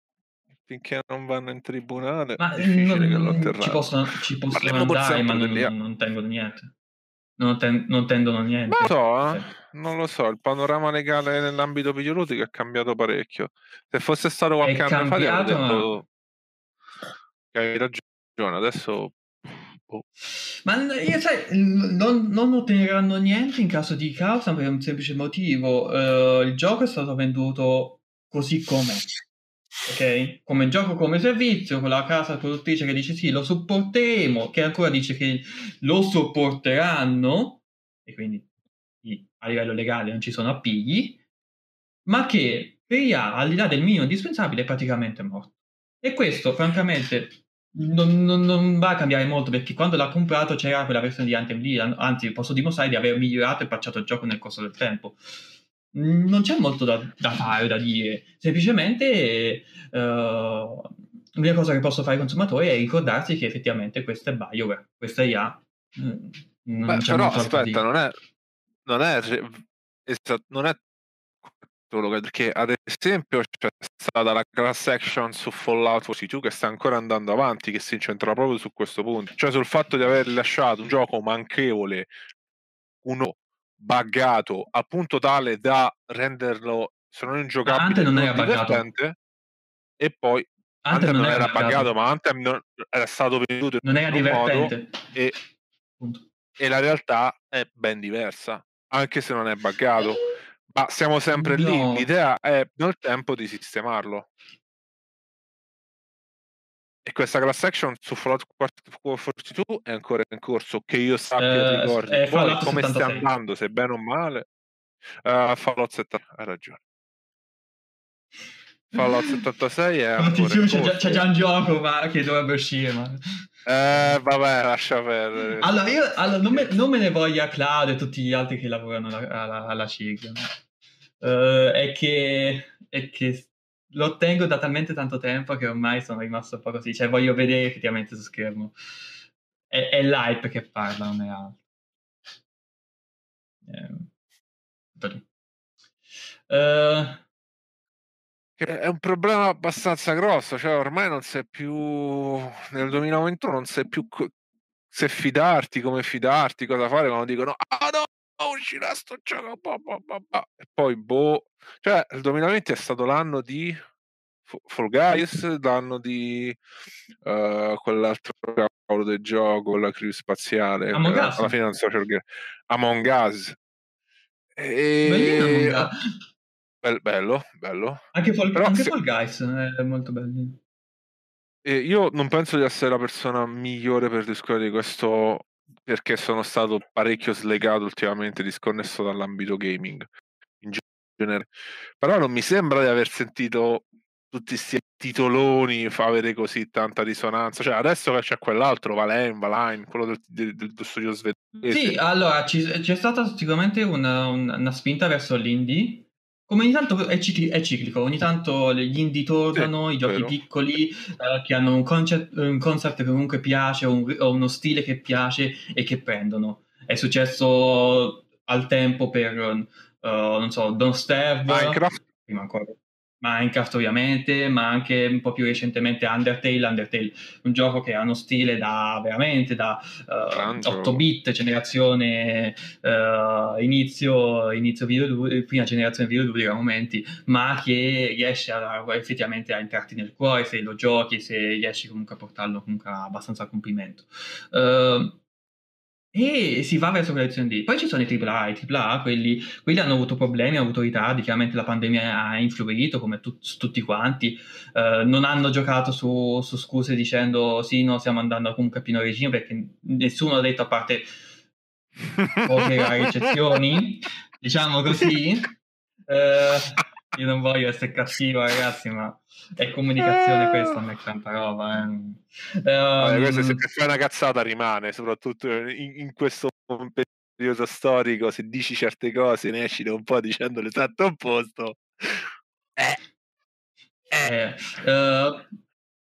finché non vanno in tribunale ma non, ci possono, ci possono andare, ma non, non tengono niente. Non, ten- non tendono niente. Ma so, eh? Non lo so, il panorama legale nell'ambito videoludico è cambiato parecchio. Se fosse stato qualche è anno cambiato, fa, detto ma... hai ragione, adesso boh. Ma io sai, non, non otterranno niente in caso di causa per un semplice motivo. Uh, il gioco è stato venduto così com'è. Ok, come gioco come servizio, con la casa produttrice che dice sì, lo supporteremo, che ancora dice che lo sopporteranno, e quindi a livello legale non ci sono appigli, ma che per I A, al di là del minimo indispensabile, è praticamente morto. E questo francamente non, non, non va a cambiare molto, perché quando l'ha comprato c'era quella versione di Anthem lì, anzi posso dimostrare di aver migliorato e patchato il gioco nel corso del tempo. Non c'è molto da, da fare, da dire. Semplicemente uh, l'unica cosa che posso fare ai consumatori è ricordarsi che effettivamente questa è BioWare, questa è I A. Non Beh, c'è però aspetta, non è, non è non è perché ad esempio c'è stata la class action su Fallout quattro due che sta ancora andando avanti, che si incentra proprio su questo punto, cioè sul fatto di aver lasciato un gioco manchevole, uno buggato, appunto tale da renderlo se non ingiocabile. Anthem non, non era buggato. E poi Anthem non, non era buggato, ma Anthem non, era stato venduto in non era divertente modo e, e la realtà è ben diversa, anche se non è buggato, ma siamo sempre no. lì. L'idea è nel tempo di sistemarlo. E questa class action su Fallout quarantadue è ancora in corso, che io sappia, ti ricordi. Eh, Poi come settantasei sta andando, se bene o male. Uh, Fallout settantasei, hai ragione. Fallout settantasei è ancora in c'è, corso. Già, c'è già un gioco ma, che dovrebbe uscire, ma... Eh, vabbè, lascia perdere. Allora, io allora, non, me, non me ne voglia Claudio e tutti gli altri che lavorano alla, alla, alla sigla. Uh, è che... È che... Lo tengo da talmente tanto tempo che ormai sono rimasto un po' così. Cioè, voglio vedere effettivamente su schermo. È, è l'hype che parla, non è altro. Eh, uh, è un problema abbastanza grosso. Cioè, ormai non sei più... Nel duemilaventuno non sei più... Co- se fidarti, come fidarti, cosa fare quando dicono ah no! Uscirà sto gioco bah, bah, bah, bah. E poi boh, cioè il duemilaventi è stato l'anno di Fall Guys, l'anno di uh, quell'altro cavolo del gioco, la crew spaziale Among Us. Alla fine non so cercare Among Us e... Bellino, Among Us. Be- bello bello anche Fall, Però, anche se... Fall Guys è molto bello e io non penso di essere la persona migliore per discutere di questo, perché sono stato parecchio slegato ultimamente, disconnesso dall'ambito gaming in genere, però non mi sembra di aver sentito tutti questi titoloni fa avere così tanta risonanza. Cioè adesso c'è quell'altro Valen, Valheim, quello del, del, del studio svedese. Sì, allora ci, c'è stata sicuramente una, una spinta verso l'indie, come ogni tanto è, cicli- è ciclico, ogni tanto gli indie tornano, sì, i giochi vero. piccoli uh, che hanno un concept, un concept che comunque piace o, un, o uno stile che piace e che prendono. È successo al tempo per, uh, non so, Don't Starve, Minecraft, prima ancora Minecraft ovviamente, ma anche un po' più recentemente Undertale, Undertale, un gioco che ha uno stile da veramente da uh, otto bit, generazione uh, inizio, inizio video, prima generazione video duri a momenti, ma che riesce a, effettivamente a entrarti nel cuore se lo giochi, se riesci comunque a portarlo comunque abbastanza a compimento. Uh, E si va verso quella direzione lì. Poi ci sono i tripla A, i tripla A, quelli, quelli hanno avuto problemi, hanno avuto ritardi, chiaramente la pandemia ha influito come tu, tutti quanti, uh, non hanno giocato su, su scuse dicendo sì, no, stiamo andando comunque a pieno regime, perché nessuno ha detto, a parte poche rare eccezioni, diciamo così. Uh, io non voglio essere cattivo, ragazzi, ma è comunicazione questa, non è tanta roba. Eh. Um, allora, questo, se fai una cazzata rimane, soprattutto in, in questo periodo storico, se dici certe cose ne esci da un po' dicendo l'esatto opposto. Eh. Eh. Eh. Uh,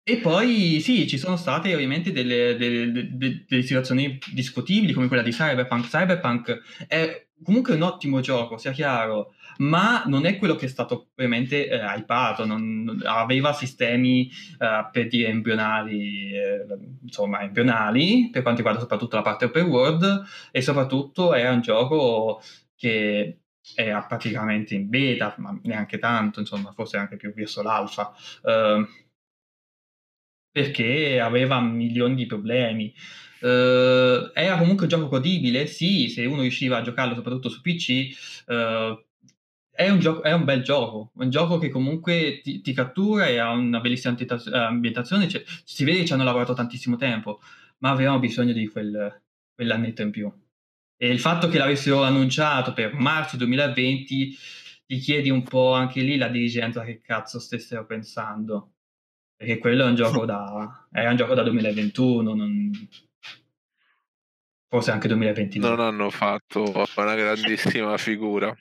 e poi sì, ci sono state ovviamente delle, delle, delle, delle situazioni discutibili come quella di Cyberpunk. Cyberpunk è comunque un ottimo gioco, sia chiaro, ma non è quello che è stato ovviamente eh, hypato, non, non, aveva sistemi eh, per dire embrionali, eh, insomma embrionali per quanto riguarda soprattutto la parte open world, e soprattutto era un gioco che era praticamente in beta, ma neanche tanto, insomma forse anche più verso l'alfa, eh, perché aveva milioni di problemi. Eh, era comunque un gioco godibile, sì, se uno riusciva a giocarlo soprattutto su P C. eh, È un, gioco, è un bel gioco, un gioco che comunque ti, ti cattura e ha una bellissima ambientazione, cioè, si vede che ci hanno lavorato tantissimo tempo, ma avevamo bisogno di quel, quell'annetto in più. E il fatto che l'avessero annunciato per marzo duemilaventi, ti chiedi un po' anche lì la dirigenza che cazzo stessero pensando, perché quello è un gioco da, è un gioco da duemilaventuno, non... forse anche duemilaventidue. Non hanno fatto una grandissima figura.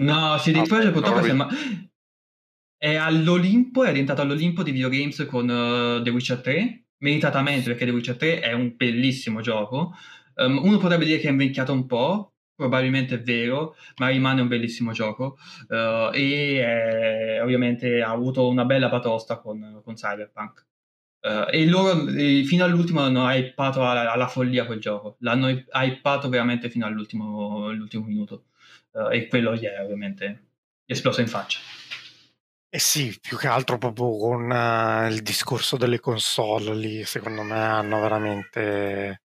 No, si riprende, ah, purtroppo sembra... è all'Olimpo, è diventato all'Olimpo di videogames con uh, The Witcher tre, meritatamente, perché The Witcher tre è un bellissimo gioco. Um, uno potrebbe dire che è invecchiato un po', probabilmente è vero, ma rimane un bellissimo gioco, uh, e è, ovviamente ha avuto una bella batosta con, con Cyberpunk. Uh, e loro eh, fino all'ultimo hanno hypato alla, alla follia quel gioco, l'hanno hypato veramente fino all'ultimo, all'ultimo minuto. Uh, e quello gli è ovviamente esploso in faccia. Eh sì, più che altro proprio con uh, il discorso delle console lì, secondo me hanno veramente...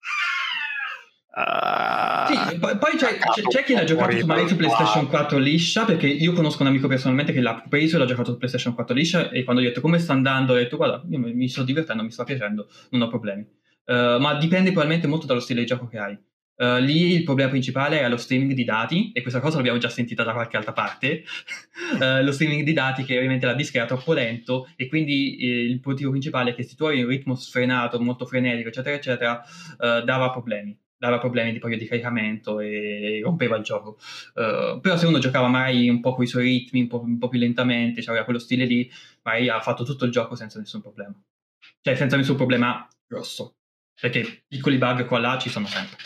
Uh, sì, poi, poi c'è, c'è, c'è chi l'ha giocato su magari su PlayStation quattro liscia, perché io conosco un amico personalmente che l'ha preso e l'ha giocato su PlayStation quattro liscia, e quando gli ho detto come sta andando, ho detto guarda, io mi sto divertendo, mi sta piacendo, non ho problemi. Uh, ma dipende probabilmente molto dallo stile di gioco che hai. Uh, lì il problema principale è lo streaming di dati, e questa cosa l'abbiamo già sentita da qualche altra parte. uh, lo streaming di dati, che ovviamente la disca era troppo lento, e quindi eh, il motivo principale è che se tu hai un ritmo sfrenato, molto frenetico eccetera eccetera, uh, dava problemi dava problemi di proprio di caricamento e rompeva il gioco. Uh, però se uno giocava magari un po' con i suoi ritmi, un po', un po' più lentamente, cioè aveva quello stile lì, magari ha fatto tutto il gioco senza nessun problema, cioè senza nessun problema grosso, perché piccoli bug qua là ci sono sempre.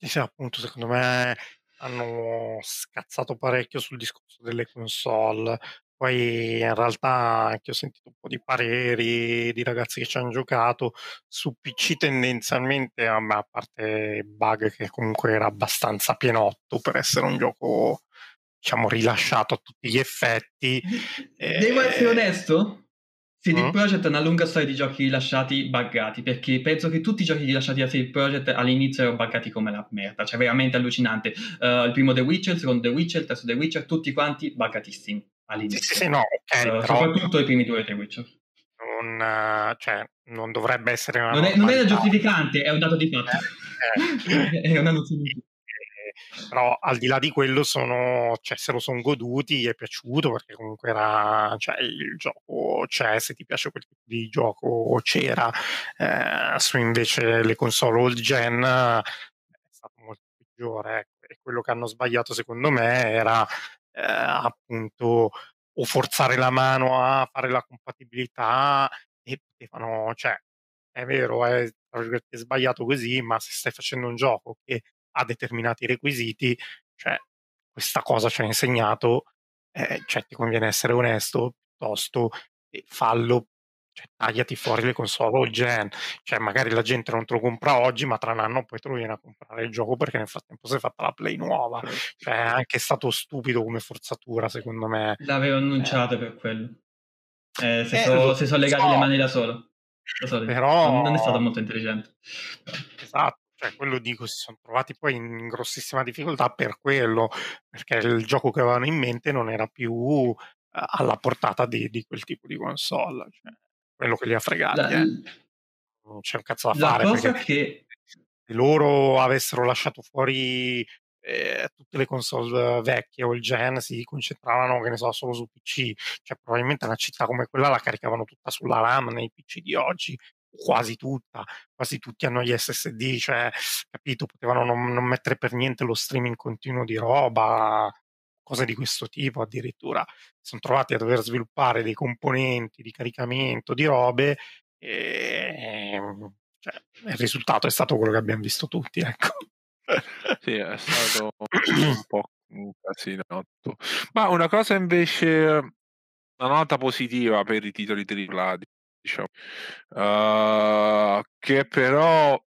Sì, appunto, secondo me hanno scazzato parecchio sul discorso delle console. Poi in realtà anche ho sentito un po' di pareri di ragazzi che ci hanno giocato su P C tendenzialmente, a parte bug che comunque era abbastanza pienotto per essere un gioco, diciamo, rilasciato a tutti gli effetti. Devo eh... essere onesto? C D mm. Projekt ha una lunga storia di giochi rilasciati buggati, perché penso che tutti i giochi rilasciati da C D Projekt all'inizio erano buggati come la merda, cioè veramente allucinante. Uh, il primo The Witcher, il secondo The Witcher, il terzo The Witcher, tutti quanti buggatissimi all'inizio. Sì, sì, no, okay, uh, soprattutto i primi due The Witcher. Non, cioè, non dovrebbe essere una... Non è, non è giustificante, è un dato di fatto. Eh, eh. È una nozione. Però al di là di quello sono, cioè, se lo sono goduti, gli è piaciuto, perché comunque era, cioè, il gioco c'è, se ti piace quel tipo di gioco c'era. Eh, su invece le console old gen è stato molto peggiore, e quello che hanno sbagliato secondo me era eh, appunto o forzare la mano a fare la compatibilità, e potevano, cioè è vero, è, è sbagliato così, ma se stai facendo un gioco che a determinati requisiti, cioè questa cosa ci ha insegnato eh, cioè ti conviene essere onesto, piuttosto fallo, cioè tagliati fuori le console o gen, cioè magari la gente non te lo compra oggi, ma tra un anno poi te lo viene a comprare il gioco perché nel frattempo si è fatta la Play nuova. Cioè è anche stato stupido come forzatura, secondo me. L'avevo annunciato eh. per quello. Eh, se eh, sono so legati so. le mani da solo. Da solo. Però... non, non è stato molto intelligente. Esatto. Cioè, quello dico, si sono trovati poi in grossissima difficoltà per quello, perché il gioco che avevano in mente non era più alla portata di, di quel tipo di console, cioè, quello che li ha fregati. La, eh. Non c'è un cazzo da fare, perché che... se loro avessero lasciato fuori eh, tutte le console vecchie o il gen, si concentravano, che ne so, solo su P C. Cioè, probabilmente una città come quella la caricavano tutta sulla RAM nei P C di oggi. Quasi tutta, quasi tutti hanno gli S S D, cioè, capito, potevano non, non mettere per niente lo streaming continuo di roba, cose di questo tipo addirittura. Sono trovati a dover sviluppare dei componenti di caricamento, di robe, e cioè, il risultato è stato quello che abbiamo visto tutti, ecco. Sì, è stato un po' un casinotto. Ma una cosa invece, una nota positiva per i titoli tripla A, diciamo, uh, che però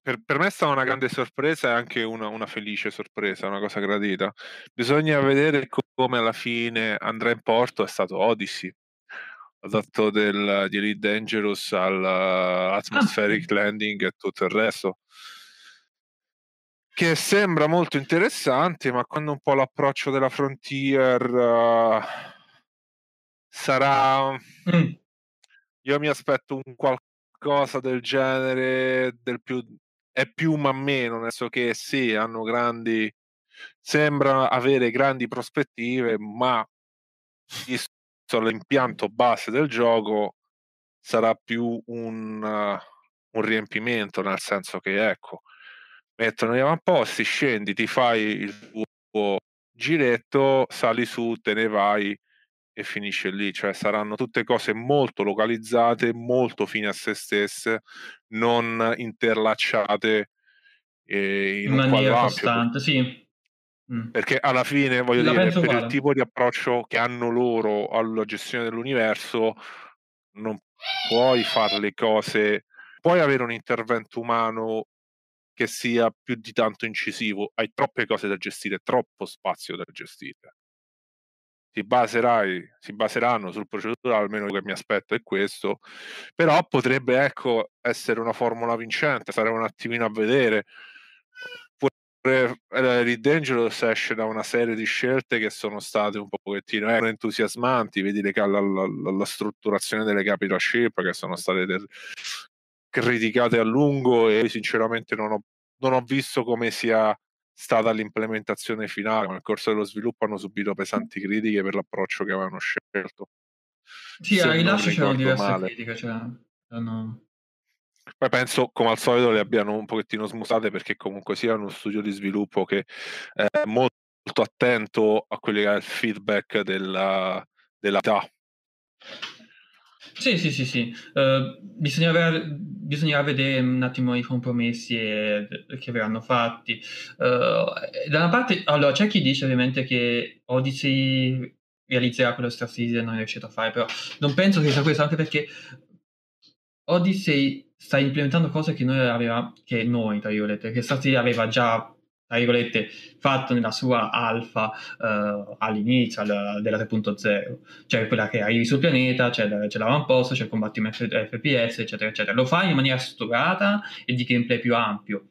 per, per me è stata una grande sorpresa e anche una, una felice sorpresa, una cosa gradita. Bisogna vedere come alla fine andrà in porto. È stato Odyssey, adatto del, di Elite Dangerous all'Atmospheric ah. Landing e tutto il resto, che sembra molto interessante, ma quando un po' l'approccio della Frontier uh, sarà... Mm. Io mi aspetto un qualcosa del genere, del più, è più ma meno, nel senso che sì, hanno grandi, sembrano avere grandi prospettive, ma visto l'impianto base del gioco sarà più un, uh, un riempimento, nel senso che ecco, mettono gli avamposti, scendi, ti fai il tuo giretto, sali su, te ne vai e finisce lì. Cioè saranno tutte cose molto localizzate, molto fine a se stesse, non interlacciate eh, in, in maniera costante, sì. Mm. Perché alla fine, voglio La dire, per uguale. il tipo di approccio che hanno loro alla gestione dell'universo, non puoi fare le cose, puoi avere un intervento umano che sia più di tanto incisivo, hai troppe cose da gestire, troppo spazio da gestire. Si, baserai, si baseranno sul procedurale, almeno che mi aspetto è questo, però potrebbe, ecco, essere una formula vincente, sarà un attimino a vedere. Pure Elite Dangerous esce da una serie di scelte che sono state un pochettino eh, entusiasmanti, vedi le, la, la, la strutturazione delle capital ship che sono state del, criticate a lungo, e sinceramente non ho, non ho visto come sia stata l'implementazione finale, ma nel corso dello sviluppo hanno subito pesanti critiche per l'approccio che avevano scelto. Sì, ai rilasci c'erano diverse male. critiche, cioè, hanno... poi penso come al solito le abbiano un pochettino smusate, perché comunque sia uno studio di sviluppo che è molto, molto attento a quelli che è il feedback della della età. Sì, sì, sì, sì. Uh, bisogna, ver- bisogna vedere un attimo i compromessi e- che verranno fatti. Uh, da una parte, allora, c'è chi dice ovviamente che Odyssey realizzerà quello Star Citizen non è riuscito a fare, però non penso che sia questo, anche perché Odyssey sta implementando cose che noi aveva, che noi, tra virgolette, che Star Citizen aveva già, tra virgolette, fatto nella sua alfa uh, all'inizio alla, della tre punto zero, cioè quella che arrivi sul pianeta, c'è, la, c'è l'avamposto, c'è il combattimento F P S, eccetera, eccetera. Lo fa in maniera strutturata e di gameplay più ampio.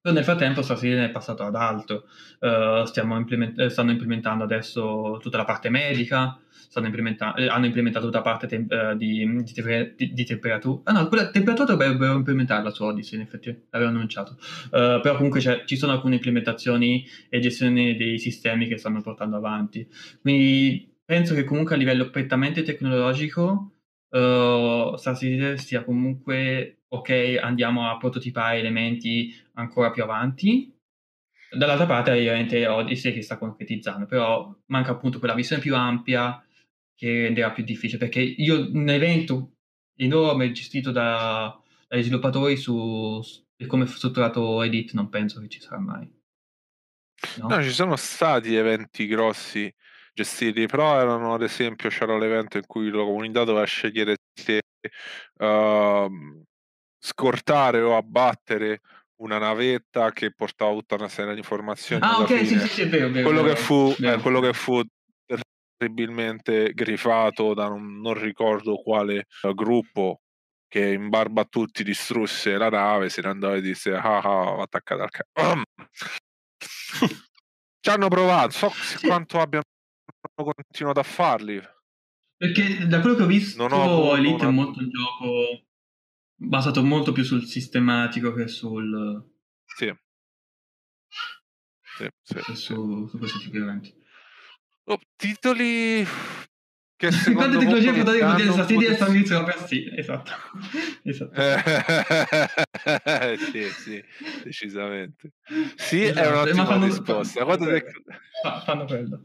Però nel frattempo Star Citizen è passato ad altro. Uh, stiamo implement- stanno implementando adesso tutta la parte medica, stanno implementa- hanno implementato tutta la parte te- uh, di, di, te- di, di temperatura. Ah no, quella temperatura dovrebbero implementarla su Odyssey, in effetti, l'avevano annunciato. Uh, però comunque ci sono alcune implementazioni e gestione dei sistemi che stanno portando avanti. Quindi penso che comunque a livello prettamente tecnologico uh, Star Citizen sia comunque... ok, andiamo a prototipare elementi ancora più avanti. Dall'altra parte è ovviamente Odyssey che sta concretizzando, però manca appunto quella visione più ampia che renderà più difficile, perché io un evento enorme gestito da, dagli sviluppatori su, su come è strutturato Elite non penso che ci sarà mai. No, no ci sono stati eventi grossi gestiti, però erano, ad esempio, c'era l'evento in cui la comunità doveva scegliere se uh, scortare o abbattere una navetta che portava tutta una serie di informazioni. Ah, ok, fine. sì, sì, è vero, vero, quello, vero, che fu, vero. Eh, quello che fu terribilmente grifato da un, non ricordo quale uh, gruppo, che in barba a tutti distrusse la nave, se ne andò e disse ah ah, attaccata al cazzo. Ci hanno provato, so sì. quanto abbiano continuato a farli. Perché da quello che ho visto, ho Elite una... è molto un gioco basato molto più sul sistematico che sul... Sì. Sì, sì, sì. Su, su questo tipo di eventi. Oh, titoli... Che secondo me tecnologia fotonica poteva stabilire all'inizio della partita, esatto. esatto. Eh, sì, sì, decisamente. Sì, esatto. È un'ottima fanno, risposta. Fanno, fanno, fanno, fanno quello.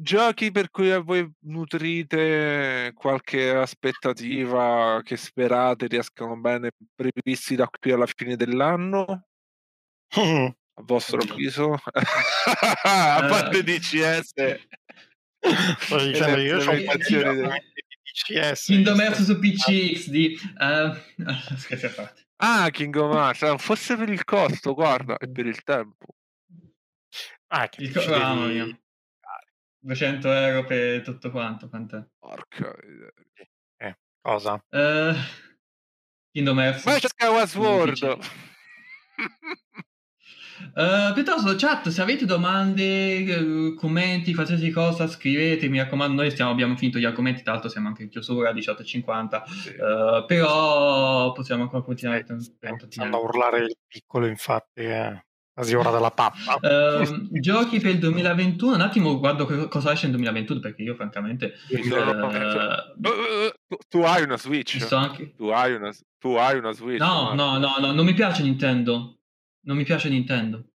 Giochi per cui voi nutrite qualche aspettativa che sperate riescano bene, previsti da qui alla fine dell'anno? A vostro avviso? A parte D C S... Dicendo, io ho un pazione di D C S Kingdom Hearts su P C X D. Uh, scherzi a parte. Ah, Kingdom Hearts, forse per il costo, guarda, e per il tempo. Ah, che il co- ah, devi... duecento euro per tutto quanto. Quant'è? Porca eh, cosa? Uh, Kingdom Hearts. Ma c'è Skyward. Uh, piuttosto chat, se avete domande, commenti, qualsiasi cosa, scrivete, mi raccomando. Noi stiamo, abbiamo finito gli argomenti, tra l'altro siamo anche in chiusura, diciotto e cinquanta, sì. uh, però possiamo ancora continuare, andando a urlare il piccolo, infatti è quasi ora della pappa. Uh, giochi per il duemilaventuno, un attimo guardo cosa esce nel duemilaventuno, perché io francamente uh, tu hai una Switch, anche... tu, hai una, tu hai una Switch no, no, no, no, non mi piace Nintendo. Non mi piace Nintendo.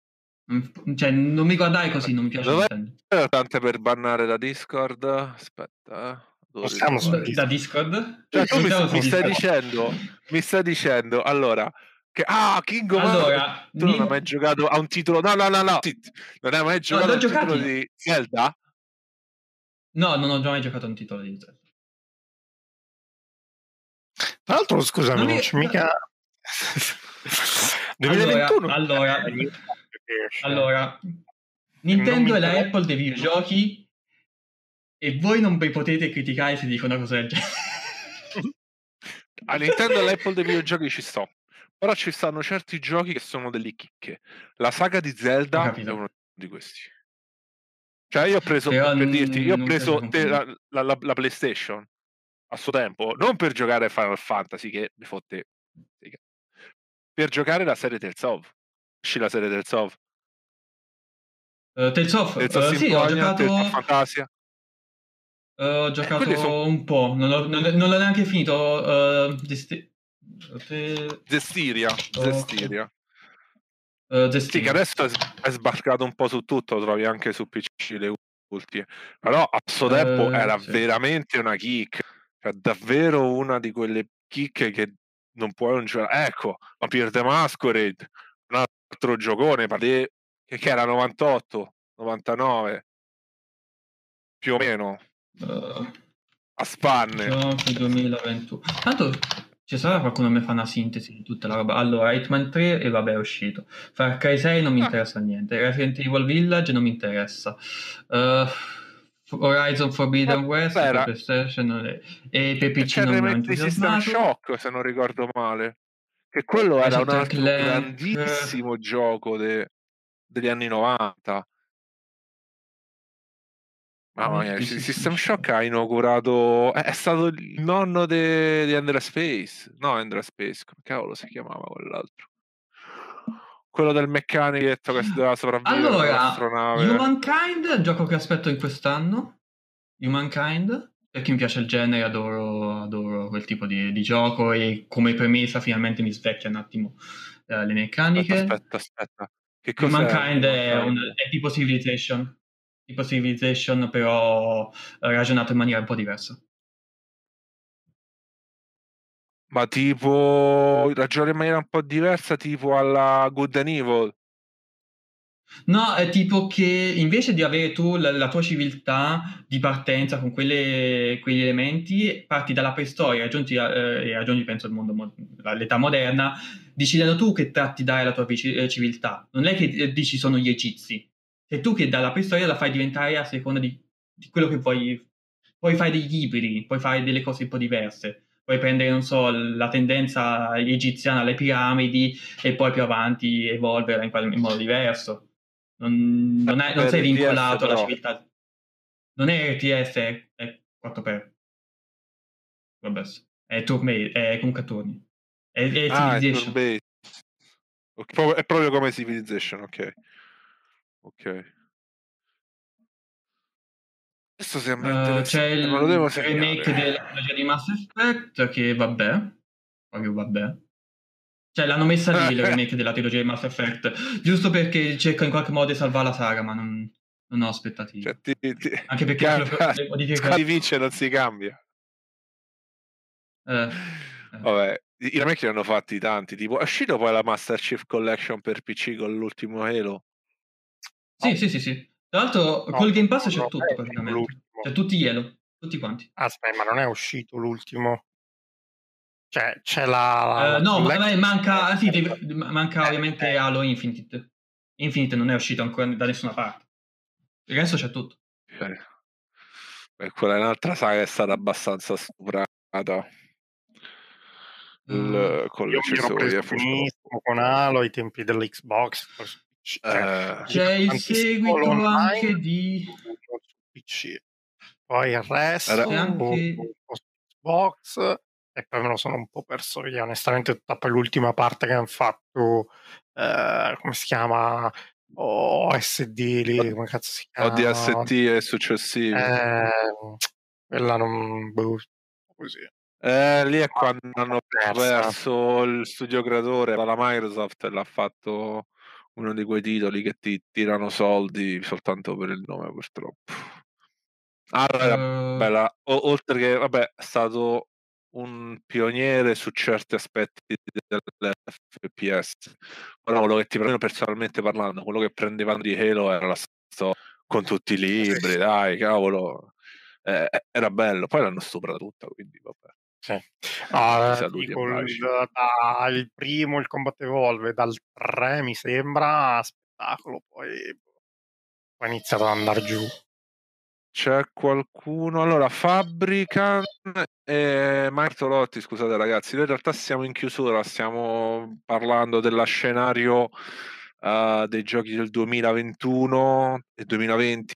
Cioè, non mi guardai così, non mi piace Dove Nintendo. Tante per bannare da Discord. Aspetta. Possiamo da, da Discord? Cioè, tu mi, mi stai dicendo, mi stai dicendo, allora, che ah, King of allora, tu Nin... non hai mai giocato a un titolo. No, no, no, no. Non hai mai giocato no, a un giocati. titolo di Zelda? No, non ho mai giocato a un titolo di Zelda. Tra l'altro, scusami, non, non c'è mica... duemilaventuno allora, allora, allora Nintendo è la Apple dei videogiochi e voi non vi potete criticare se dico una cosa del genere. A Nintendo e l'Apple dei videogiochi ci sto, però ci stanno certi giochi che sono delle chicche. La saga di Zelda è uno di questi. Cioè io ho preso, però per n- dirti, io ho preso te, la, la, la, la PlayStation a suo tempo, non per giocare a Final Fantasy che mi fotte, per giocare la serie Tales of. Sì, la serie Tales of. Uh, Tales of? Tales of uh, sì, ho giocato... Tales of Fantasia. Uh, ho giocato eh, sono... un po'. Non, ho, non, non l'ho neanche finito. Uh, Desti... Te... Zestiria. Oh. Zestiria. Uh, Zestiria. Sì, che adesso è sbarcato un po' su tutto. Lo trovi anche su P C le ultime. Però a suo tempo uh, era sì. veramente una kick. Cioè, davvero una di quelle chicche che non puoi non giocare. Ecco, Vampire the Masquerade, un altro giocone che era novantotto novantanove più o meno uh, a spanne duemilaventuno. Tanto ci sarà qualcuno che mi fa una sintesi di tutta la roba. Allora, Hitman tre e vabbè è uscito, Far Cry sei non mi interessa ah. niente, Resident Evil Village non mi interessa, uh, Horizon Forbidden West per PlayStation e, e per P C non mi hanno System Shock, se non ricordo male, che quello era un altro grandissimo gioco de, degli anni novanta. Mamma mia, System Shock ha inaugurato, è stato il nonno di Andrea Space, no Andrea Space, come cavolo si chiamava quell'altro? Quello del meccanichetto che si doveva sopravvivere allora, all'astronave. Humankind è un gioco che aspetto in quest'anno. Humankind, perché mi piace il genere, adoro, adoro quel tipo di, di gioco e come premessa finalmente mi svecchia un attimo eh, le meccaniche. Aspetta, aspetta, aspetta. Che cos'è? Humankind è, un, è tipo Civilization. Tipo Civilization, però ragionato in maniera un po' diversa. Ma tipo ragione in maniera un po' diversa, tipo alla Good and Evil. No, è tipo che invece di avere tu la, la tua civiltà di partenza con quelle, quegli elementi, parti dalla preistoria e eh, raggiungi, penso, il mondo, l'età moderna, decidendo tu che tratti dare la tua civiltà. Non è che dici sono gli egizi. È tu che dalla preistoria la fai diventare a seconda di, di quello che vuoi. Puoi fare degli ibridi, puoi fare delle cose un po' diverse. Puoi prendere, non so, la tendenza egiziana alle piramidi e poi più avanti evolverla in, qual- in modo diverso. Non, non, è, non sei vincolato alla civiltà. Non è R T S, è, è quattro per. Vabbè, è turn-based, è comunque a turni. È, è ah, Civilization. È, okay. È proprio come Civilization, ok. Ok. Questo sembra interessante. Uh, c'è il ma lo devo remake della trilogia di Mass Effect, che vabbè. Proprio vabbè. Cioè, l'hanno messa lì il remake della trilogia di Mass Effect, giusto perché cerca in qualche modo di salvare la saga, ma non, non ho aspettative. Cioè, ti, ti... Anche perché cambia, le modifiche... si vince non si cambia. Eh, eh. Vabbè, i remake ne hanno fatti tanti, tipo è uscito poi la Master Chief Collection per P C con l'ultimo Halo. Sì, oh. sì, sì, sì. Tra l'altro no, col Game Pass c'è tutto è praticamente. L'ultimo. C'è tutti gli Halo, tutti quanti. Aspetta, ma non è uscito l'ultimo? Cioè, c'è la... Uh, no, ma, ma manca, sì, manca eh, ovviamente eh. Halo Infinite. Infinite non è uscito ancora da nessuna parte. Il resto c'è tutto. Eh. Beh, quella è un'altra saga che è stata abbastanza stuprata. Mm. Con le accessorie. Con Halo, i tempi dell'Xbox. Cioè, eh. C'è il seguito anche di... P C. Poi il resto, anche... Xbox... E poi me lo sono un po' perso via, onestamente, tutta poi l'ultima parte che hanno fatto, eh, come si chiama? O S D lì, come cazzo si chiama? O D S T e successivi. Eh, quella non. Boh, così. Eh, lì è quando ah, hanno perso il studio creatore dalla Microsoft e l'ha fatto uno di quei titoli che ti tirano soldi soltanto per il nome, purtroppo. Ah, uh... bella. O- oltre che, vabbè, è stato un pioniere su certi aspetti dell'F P S, però quello che ti prendo personalmente parlando, quello che prendevano di Halo era la storia con tutti i libri, sì. Dai, cavolo, eh, era bello, poi l'hanno stuprato tutta, quindi vabbè. Sì. Ah, dico, il, da, il primo, il Combat Evolve, dal tre mi sembra, spettacolo, poi ha iniziato ad andare giù. C'è qualcuno? Allora, Fabrican e Martolotti, scusate ragazzi, noi in realtà siamo in chiusura, stiamo parlando dello scenario uh, dei giochi del duemilaventuno e duemilaventi,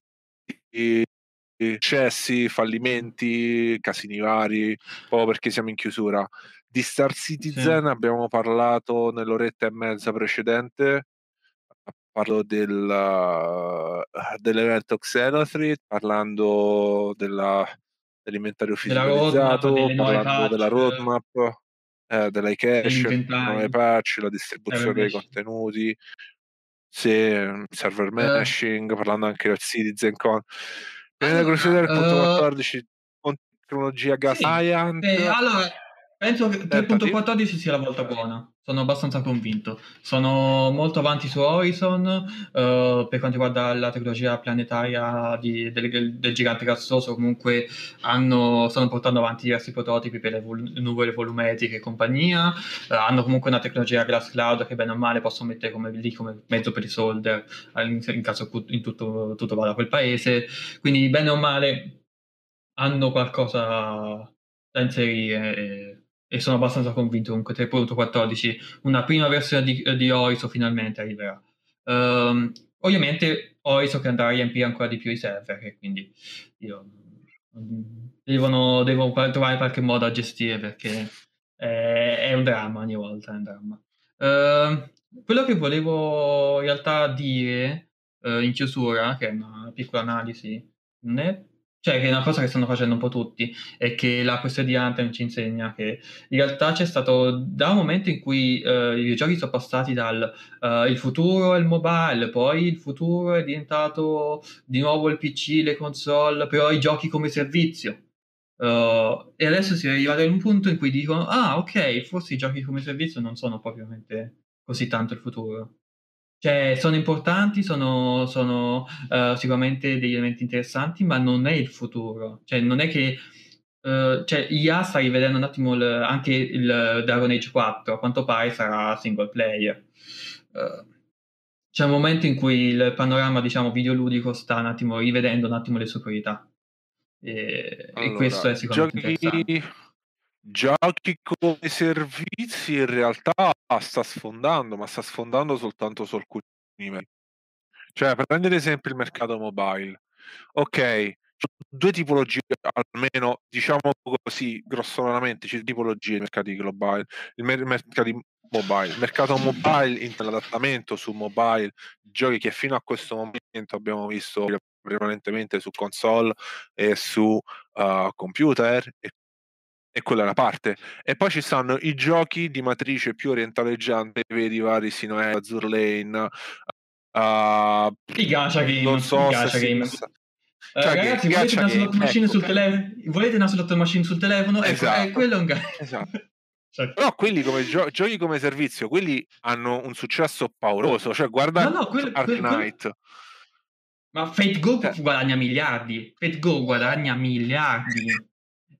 eccessi, fallimenti, casini vari, proprio perché siamo in chiusura. Di Star Citizen sì. Abbiamo parlato nell'oretta e mezza precedente. Parlo del, uh, dell'evento Xenothreat, parlando della, dell'inventario fiscalizzato, della parlando della roadmap, eh, dell'iCache, delle patch, la distribuzione dei contenuti, se, server meshing, uh. parlando anche del Citizen Con. Nella uh. curiosità del punto quattordici, con tecnologia gas sì. Giant, eh, allora, penso che tre punto quattordici sia la volta buona. Sono abbastanza convinto. Sono molto avanti su Horizon uh, per quanto riguarda la tecnologia planetaria di, del, del gigante gassoso. Comunque hanno, stanno portando avanti diversi prototipi per le vol- nuvole volumetriche e compagnia. Uh, hanno comunque una tecnologia glass cloud che bene o male possono mettere come, lì come mezzo placeholder in, in caso in tutto, tutto vada quel paese. Quindi bene o male hanno qualcosa da inserire e, e sono abbastanza convinto comunque tre punto quattordici una prima versione di, di Oiso finalmente arriverà. Um, ovviamente Oiso che andrà a riempire ancora di più i server e quindi io, devono, devono trovare qualche modo a gestire perché è, è un dramma ogni volta, è un dramma. Uh, quello che volevo in realtà dire uh, in chiusura, che è una piccola analisi, non è cioè che è una cosa che stanno facendo un po' tutti è che la questione di Anthem ci insegna che in realtà c'è stato da un momento in cui eh, i giochi sono passati dal eh, il futuro è il mobile, poi il futuro è diventato di nuovo il P C, le console, però i giochi come servizio uh, e adesso si è arrivati a un punto in cui dicono ah ok, forse i giochi come servizio non sono propriamente così tanto il futuro. Cioè, sono importanti, sono, sono uh, sicuramente degli elementi interessanti, ma non è il futuro. Cioè, non è che... Uh, cioè, I A sta rivedendo un attimo il, anche il Dragon Age quattro, a quanto pare sarà single player. Uh, c'è un momento in cui il panorama, diciamo, videoludico sta un attimo rivedendo un attimo le sue priorità. E, allora, e questo è sicuramente giochi, interessante. Giochi come servizi in realtà sta sfondando, ma sta sfondando soltanto su alcuni livelli. Cioè, prendere sempre il mercato mobile. Ok, due tipologie, almeno diciamo così, grossolanamente, c'è tipologie di mercati globali, il mer- mercati mobile. Il mercato mobile, l'adattamento su mobile, giochi che fino a questo momento abbiamo visto prevalentemente su console e su uh, computer, e, e quella è una parte. E poi ci stanno i giochi di matrice più orientaleggiante, vedi vari Sinoel, Azur Lane, uh, i gacha game, non so Uh, cioè ragazzi, che, volete, una che, slot machine ecco, sul tele- volete una slot machine sul telefono? Esatto, ecco, eh, quello è un ga- esatto. Cioè. Però quelli come gio- giochi come servizio, quelli hanno un successo pauroso. Cioè, guarda, no, no, quel, Arknight. Quel... Ma Fate Go eh. guadagna miliardi. Fate Go guadagna miliardi.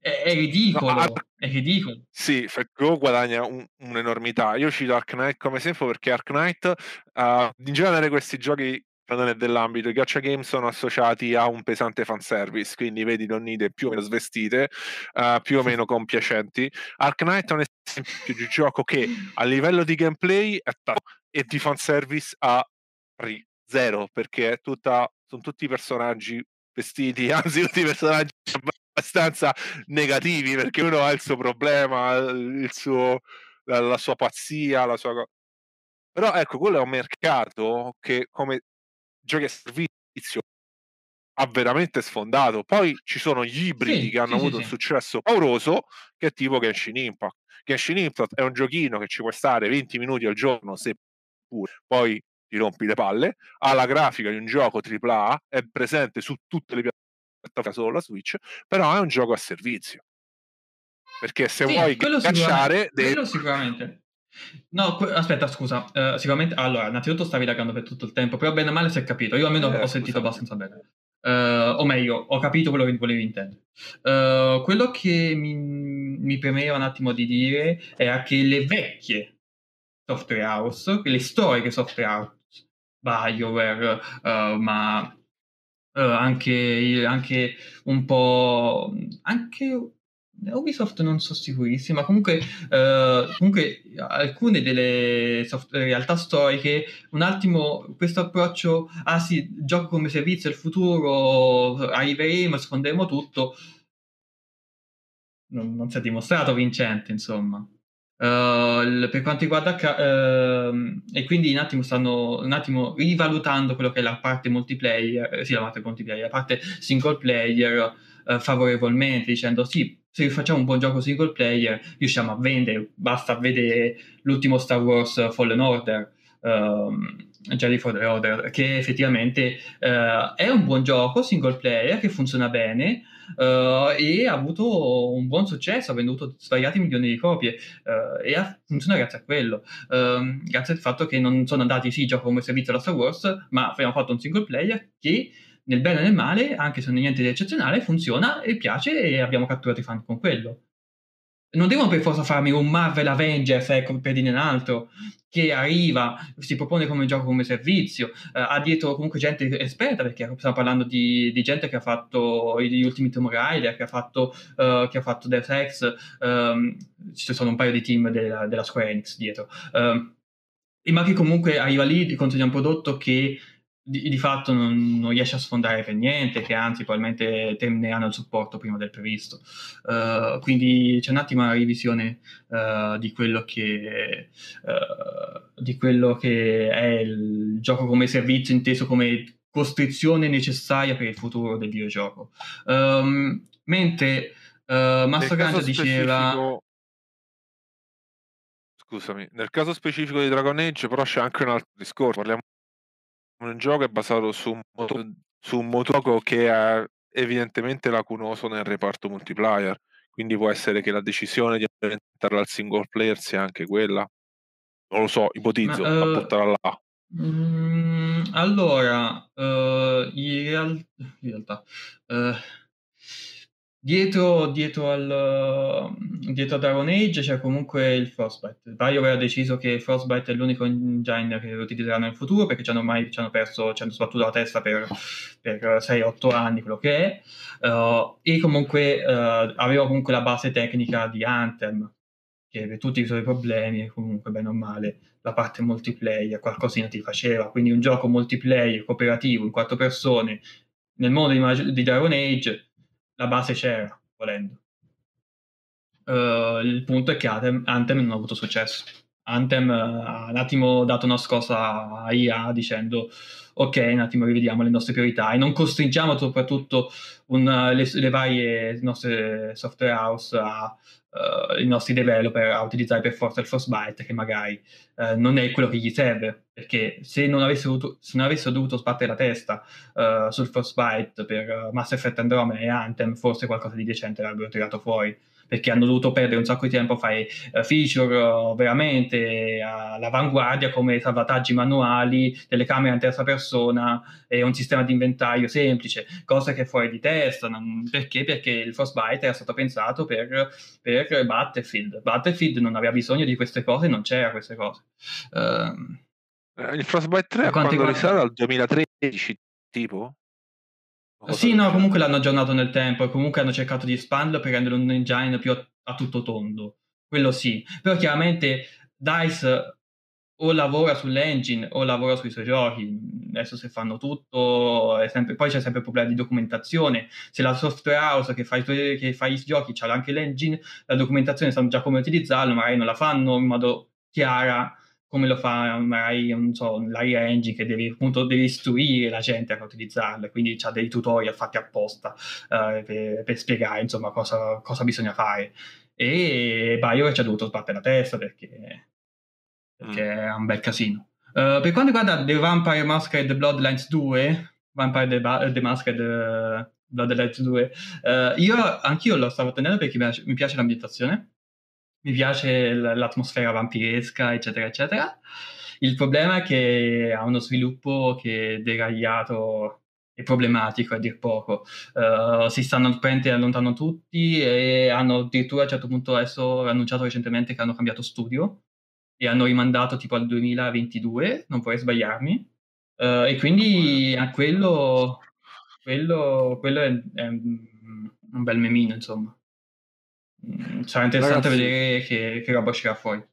È, è ridicolo. No, Ar- è ridicolo. Sì, Fate Go guadagna un, un'enormità. Io cito Arknight come esempio perché Arknight, uh, in genere, questi giochi dell'ambito, i gacha game sono associati a un pesante fanservice, quindi vedi donnine più o meno svestite, uh, più o meno compiacenti. Arknight è un esempio di gioco che a livello di gameplay è t- e di fanservice a ri- zero, perché è tutta, sono tutti personaggi vestiti, anzi tutti i personaggi abbastanza negativi, perché uno ha il suo problema, il suo, la, la sua pazzia, la sua... Però ecco, quello è un mercato che come giochi a servizio ha veramente sfondato. Poi ci sono gli ibridi sì, che hanno sì, avuto sì, un successo pauroso, che è tipo Genshin Impact. Genshin Impact è un giochino che ci può stare venti minuti al giorno, se pure poi ti rompi le palle. Ha la grafica di un gioco tripla A, è presente su tutte le piattaforme, solo la Switch, però è un gioco a servizio, perché se sì, vuoi cacciare quello dei... sicuramente No, que- aspetta, scusa, uh, sicuramente, allora, innanzitutto stavi laggando per tutto il tempo, però bene o male si è capito, io almeno eh, ho sentito abbastanza bene, uh, o meglio, ho capito quello che volevi intendere. Uh, quello che mi, mi premeva un attimo di dire era che le vecchie software house, le storiche software house, BioWare, uh, ma uh, anche, anche un po'... anche Ubisoft non sono sicurissima, ma comunque, eh, comunque alcune delle soft- realtà storiche un attimo questo approccio, ah sì, gioco come servizio, il futuro, arriveremo, sfonderemo tutto, non, non si è dimostrato vincente, insomma. Uh, per quanto riguarda uh, e quindi un attimo stanno un attimo rivalutando quello che è la parte multiplayer, sì, la parte multiplayer, la parte single player uh, favorevolmente, dicendo sì, se facciamo un buon gioco single player riusciamo a vendere, basta vedere l'ultimo Star Wars Fallen Order, uh, Jedi Fallen Order, che effettivamente uh, è un buon gioco single player che funziona bene. Uh, e ha avuto un buon successo, ha venduto svariati milioni di copie, uh, e ha funzionato grazie a quello, uh, grazie al fatto che non sono andati sì gioco come servizio alla Star Wars, ma abbiamo fatto un single player che nel bene e nel male, anche se non è niente di eccezionale, funziona e piace e abbiamo catturato i fan con quello. Non devono per forza farmi un Marvel Avengers, ecco, per dire un altro, che arriva, si propone come gioco come servizio, eh, ha dietro comunque gente esperta, perché stiamo parlando di, di gente che ha fatto gli ultimi Tomb Raider, che ha fatto, uh, che ha fatto Deus Ex, um, ci sono un paio di team della, della Square Enix dietro, um, e ma che comunque arriva lì e consegna un prodotto che di, di fatto non, non riesce a sfondare per niente, che anzi probabilmente termineranno il supporto prima del previsto. Uh, quindi c'è un attimo una revisione uh, di quello che uh, di quello che è il gioco come servizio inteso come costrizione necessaria per il futuro del videogioco. Um, mentre uh, Massagangia diceva specifico... scusami, nel caso specifico di Dragon Age però c'è anche un altro discorso, parliamo un gioco è basato su un, moto- su un motoco che è evidentemente lacunoso nel reparto multiplayer, quindi può essere che la decisione di orientarla al single player sia anche quella, non lo so, ipotizzo, ma, uh, a portarla là. Mm, allora, uh, in, real- in realtà, uh, dietro, dietro, al, uh, dietro a Dragon Age c'è comunque il Frostbite. Pyro aveva deciso che Frostbite è l'unico engine che utilizzeranno nel futuro, perché ci hanno, mai, ci hanno perso, ci hanno sbattuto la testa per, per sei otto anni, quello che è, uh, e comunque uh, aveva comunque la base tecnica di Anthem, che per tutti i suoi problemi, comunque bene o male, la parte multiplayer qualcosina ti faceva, quindi un gioco multiplayer cooperativo in quattro persone nel mondo di, Mag- di Dragon Age la base c'era, volendo. Uh, il punto è che Anthem, Anthem non ha avuto successo. Anthem uh, ha un attimo dato una scossa a I A dicendo ok, un attimo rivediamo le nostre priorità e non costringiamo soprattutto una, le, le varie nostre software house a Uh, i nostri developer a utilizzare per forza il Frostbite, che magari uh, non è quello che gli serve, perché se non avessero dovuto, se non avessero dovuto sbattere la testa uh, sul Frostbite per uh, Mass Effect Andromeda e Anthem, forse qualcosa di decente l'avrebbero tirato fuori, perché hanno dovuto perdere un sacco di tempo a fare uh, feature uh, veramente all'avanguardia, come salvataggi manuali, telecamere in terza persona e un sistema di inventario semplice, cosa che è fuori di testa. Non... Perché? Perché il Frostbite era stato pensato per, per Battlefield. Battlefield non aveva bisogno di queste cose, non c'era queste cose. Uh... Il Frostbite tre quando quanti... risale al duemilatredici, tipo? Sì, no, comunque l'hanno aggiornato nel tempo e comunque hanno cercato di espanderlo per rendere un engine più a, a tutto tondo, quello sì, però chiaramente DICE o lavora sull'engine o lavora sui suoi giochi. Adesso se fanno tutto è sempre... poi c'è sempre il problema di documentazione. Se la software house che fa i, tuoi, che fa i giochi c'ha anche l'engine, la documentazione sanno già come utilizzarlo, magari non la fanno in modo chiara come lo fa magari, non so, la CryEngine, che devi appunto devi istruire la gente a utilizzarla, quindi c'ha dei tutorial fatti apposta uh, per, per spiegare insomma cosa, cosa bisogna fare. E Pyro ci ha dovuto sbattere la testa perché, perché mm. è un bel casino. Uh, per quanto riguarda The Vampire Masquerade Bloodlines due, Vampire The, ba- The Masquerade Bloodlines due, uh, io anch'io lo stavo tenendo perché mi piace, mi piace l'ambientazione. Mi piace l'atmosfera vampiresca, eccetera, eccetera. Il problema è che ha uno sviluppo che è deragliato e problematico, a dir poco. Uh, si stanno allontanando tutti e hanno addirittura a un certo punto adesso annunciato recentemente che hanno cambiato studio e hanno rimandato tipo al duemilaventidue, non vorrei sbagliarmi. Uh, e quindi a quello, quello, quello è, è un bel memino, insomma. Sarà interessante, ragazzi, vedere che, che roba uscirà fuori.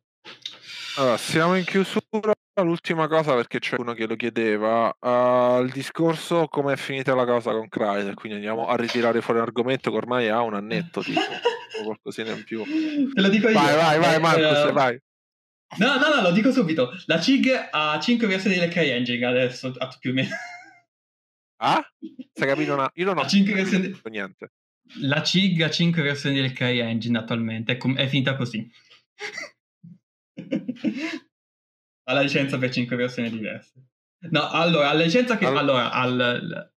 Allora, siamo in chiusura. L'ultima cosa, perché c'è uno che lo chiedeva, uh, il discorso come è finita la cosa con Crytek, quindi andiamo a ritirare fuori l'argomento che ormai ha un annetto tipo, o qualcosina in più. Te lo dico io. Vai, vai, vai, Marcus, uh, vai. No, no, no, lo dico subito. La C I G ha cinque versioni del CryEngine adesso, più o meno. Ah? Stai capito? Una... Io non ho cinque versioni niente. La C I G ha cinque versioni del CryEngine attualmente, è, com- è finita così. Ha la licenza per cinque versioni diverse. No, allora, ha la licenza che... All- allora, al...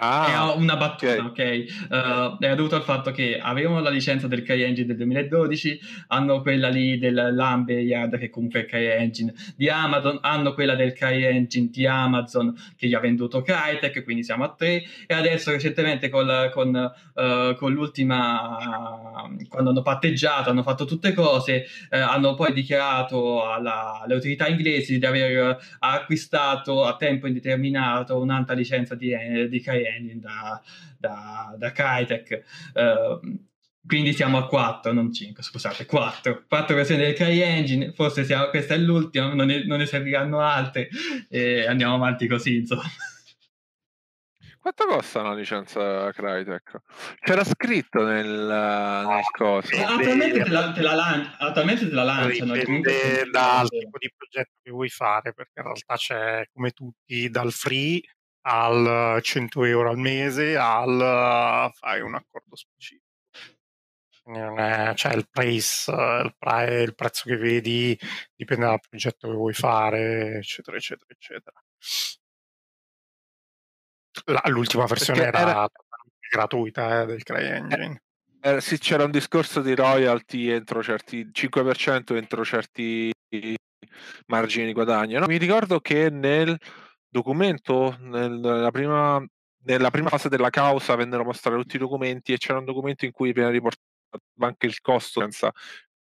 ah, è una battuta, ok? okay. Uh, era dovuto al fatto che avevano la licenza del CryEngine del duemiladodici, hanno quella lì dell'Amberyard, che comunque è CryEngine di Amazon, hanno quella del CryEngine di Amazon che gli ha venduto Crytek, quindi siamo a tre, e adesso recentemente col, con, uh, con l'ultima, uh, quando hanno patteggiato, hanno fatto tutte cose, uh, hanno poi dichiarato alla, alle autorità inglesi di aver acquistato a tempo indeterminato un'altra licenza di, di CryEngine Da, da, da Crytek, uh, quindi siamo a quattro, non cinque, scusate, quattro versioni del CryEngine. Forse siamo, questa è l'ultima, non ne, non ne serviranno altre e andiamo avanti così, insomma. Quanto costa una licenza Crytek? C'era scritto nel, nel coso. Attualmente te la, te la, lan- attualmente te la lanciano. Dipende dal tipo di progetto che vuoi fare, perché in realtà c'è, come tutti, dal free al cento euro al mese, al fai un accordo specifico. Quindi non è, cioè il price, il, pre, il prezzo che vedi dipende dal progetto che vuoi fare, eccetera, eccetera, eccetera. La, l'ultima versione era, era gratuita eh, del CryEngine. Eh, sì, c'era un discorso di royalty entro certi cinque per cento entro certi margini di guadagno, no? Mi ricordo che nel documento, nel, nella, prima, nella prima fase della causa vennero a mostrare tutti i documenti e c'era un documento in cui viene riportato anche il costo senza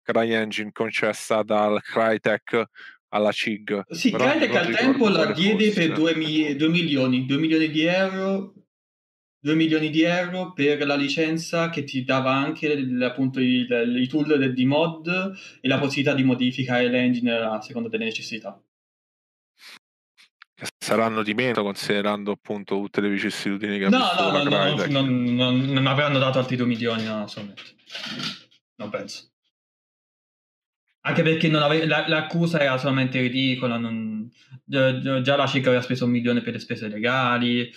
CryEngine concessa dal Crytek alla C I G. Sì, però Crytek al tempo la diede fosse. Per due milioni due milioni di euro due milioni di euro per la licenza che ti dava anche appunto i, i tool di mod e la possibilità di modificare l'engine a seconda delle necessità. Saranno di meno considerando appunto tutte le vicissitudini che no, ha no, no, no, non, non, non avranno dato altri due milioni, no, assolutamente. Non penso. Anche perché non ave- la, l'accusa era solamente ridicola, non... già la C I C aveva speso un milione per le spese legali.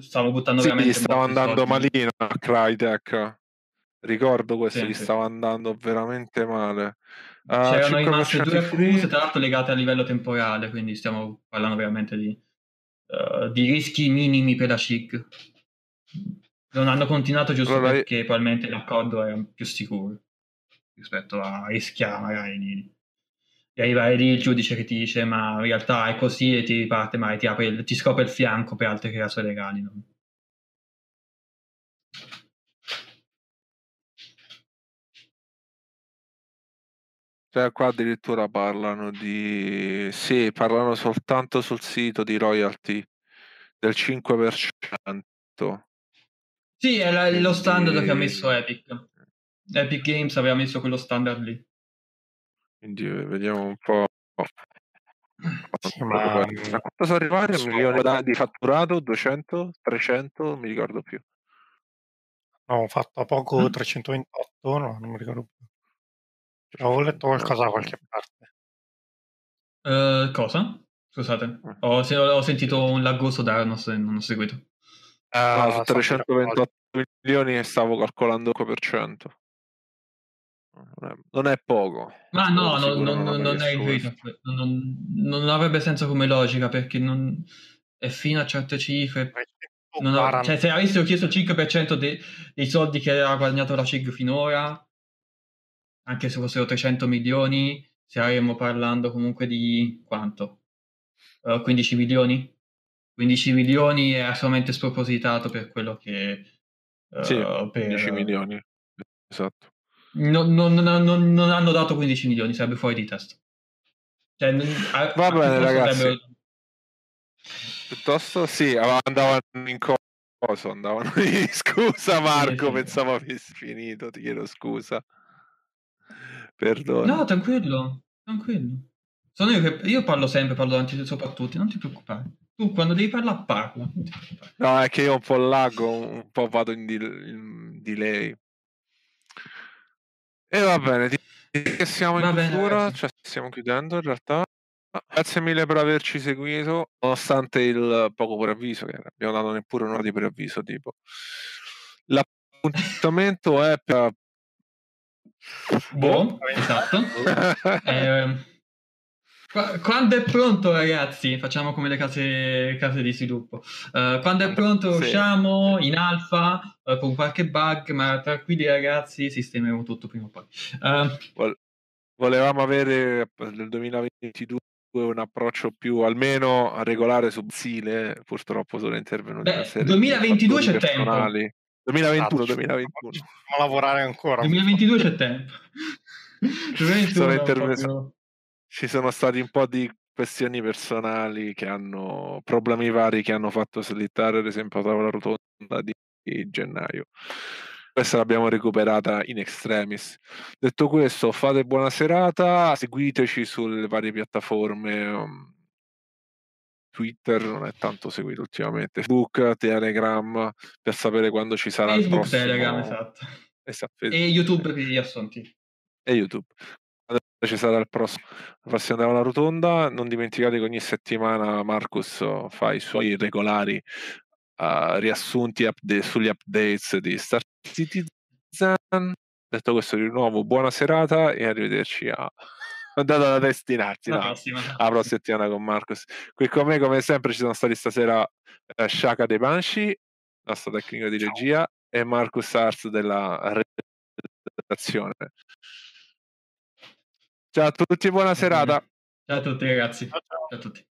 Stavo buttando sì, veramente gli stava andando soldi. Malino a Crytek, ricordo questo, sì, gli sì. stava andando veramente male. Uh, c'erano rimaste due accuse tra l'altro legate a livello temporale, quindi stiamo parlando veramente di, uh, di rischi minimi per la C I C. Non hanno continuato giusto allora, perché io... probabilmente l'accordo era più sicuro rispetto a rischiare magari di, di arrivare lì il giudice che ti dice ma in realtà è così e ti riparte, ma ti, apre il, ti scopre il fianco per altre cause legali, no? Cioè qua addirittura parlano di sì, parlano soltanto sul sito di royalty del cinque per cento. Sì, è la, lo standard e... che ha messo Epic Epic Games aveva messo quello standard lì. Quindi vediamo un po'. Sì, ma... a quanto sono arrivati? Un milione di fatturato? duecento? trecento? Non mi ricordo più. No, ho fatto a poco mm. trecentoventotto, no, non mi ricordo più. Avevo letto qualcosa da qualche parte. Uh, cosa? Scusate, ho, se, ho sentito un laggoso da non, se, non ho seguito. Uh, no, su trecentoventotto milioni e stavo calcolando il cinque per cento. Non è, non è poco. Ma no, non, non, non, non è il non, non avrebbe senso come logica perché non è fino a certe cifre. Non ho, cioè, se avessero chiesto il cinque per cento de, dei soldi che aveva guadagnato la C I G finora, anche se fossero trecento milioni, saremmo parlando comunque di quanto? Uh, quindici milioni? quindici milioni è assolutamente spropositato per quello che... Uh, sì, per... quindici milioni, esatto. No, no, no, no, non hanno dato quindici milioni, sarebbe fuori di testa. Cioè, va bene ragazzi. Sarebbe... Piuttosto sì, andavano in co... andavano in... Scusa Marco, sì, sì. Pensavo avessi finito, ti chiedo scusa. Perdono. No, tranquillo, tranquillo. Sono io che io parlo sempre, parlo davanti soprattutto, non ti preoccupare. Tu quando devi parlare parla. No, è che io un po' laggo, un po' vado in, del- in delay. E va bene, che siamo in chiusura, cioè stiamo chiudendo in realtà. Grazie mille per averci seguito, nonostante il poco preavviso che abbiamo dato, neppure un'ora di preavviso tipo. L'appuntamento è per Boh, esatto. eh, quando è pronto ragazzi, facciamo come le case, case di sviluppo, eh, quando è pronto sì. Usciamo in alfa eh, con qualche bug, ma tranquilli ragazzi, sistemeremo tutto prima o poi. eh, Volevamo avere nel duemilaventidue un approccio più almeno regolare su Zile, purtroppo sono intervenuti una serie duemilaventidue c'è personali. Tempo duemilaventuno, esatto, duemilaventuno. Ma lavorare ancora. duemilaventidue c'è tempo. duemilaventuno sono interve- ci sono stati un po' di questioni personali che hanno problemi vari che hanno fatto slittare, ad esempio, la tavola rotonda di gennaio. Questa l'abbiamo recuperata in extremis. Detto questo, fate buona serata, seguiteci sulle varie piattaforme. Twitter non è tanto seguito ultimamente, Facebook, Telegram per sapere quando ci sarà Facebook, il prossimo Telegram, esatto, esatto. E YouTube per gli assunti e YouTube quando ci sarà il prossimo la prossima tavola rotonda. Non dimenticate che ogni settimana Marcus fa i suoi regolari uh, riassunti update, sugli updates di Star Citizen. Detto questo, di nuovo buona serata e arrivederci a andato da destinarsi alla prossima. No, prossima settimana con Marcus. Qui con me come sempre ci sono stati stasera eh, Shaka dei Banshee, nostro tecnico di regia. Ciao. E Marcus Arts della redazione. Ciao a tutti e buona serata. Ciao a tutti ragazzi. Ciao, ciao. Ciao a tutti.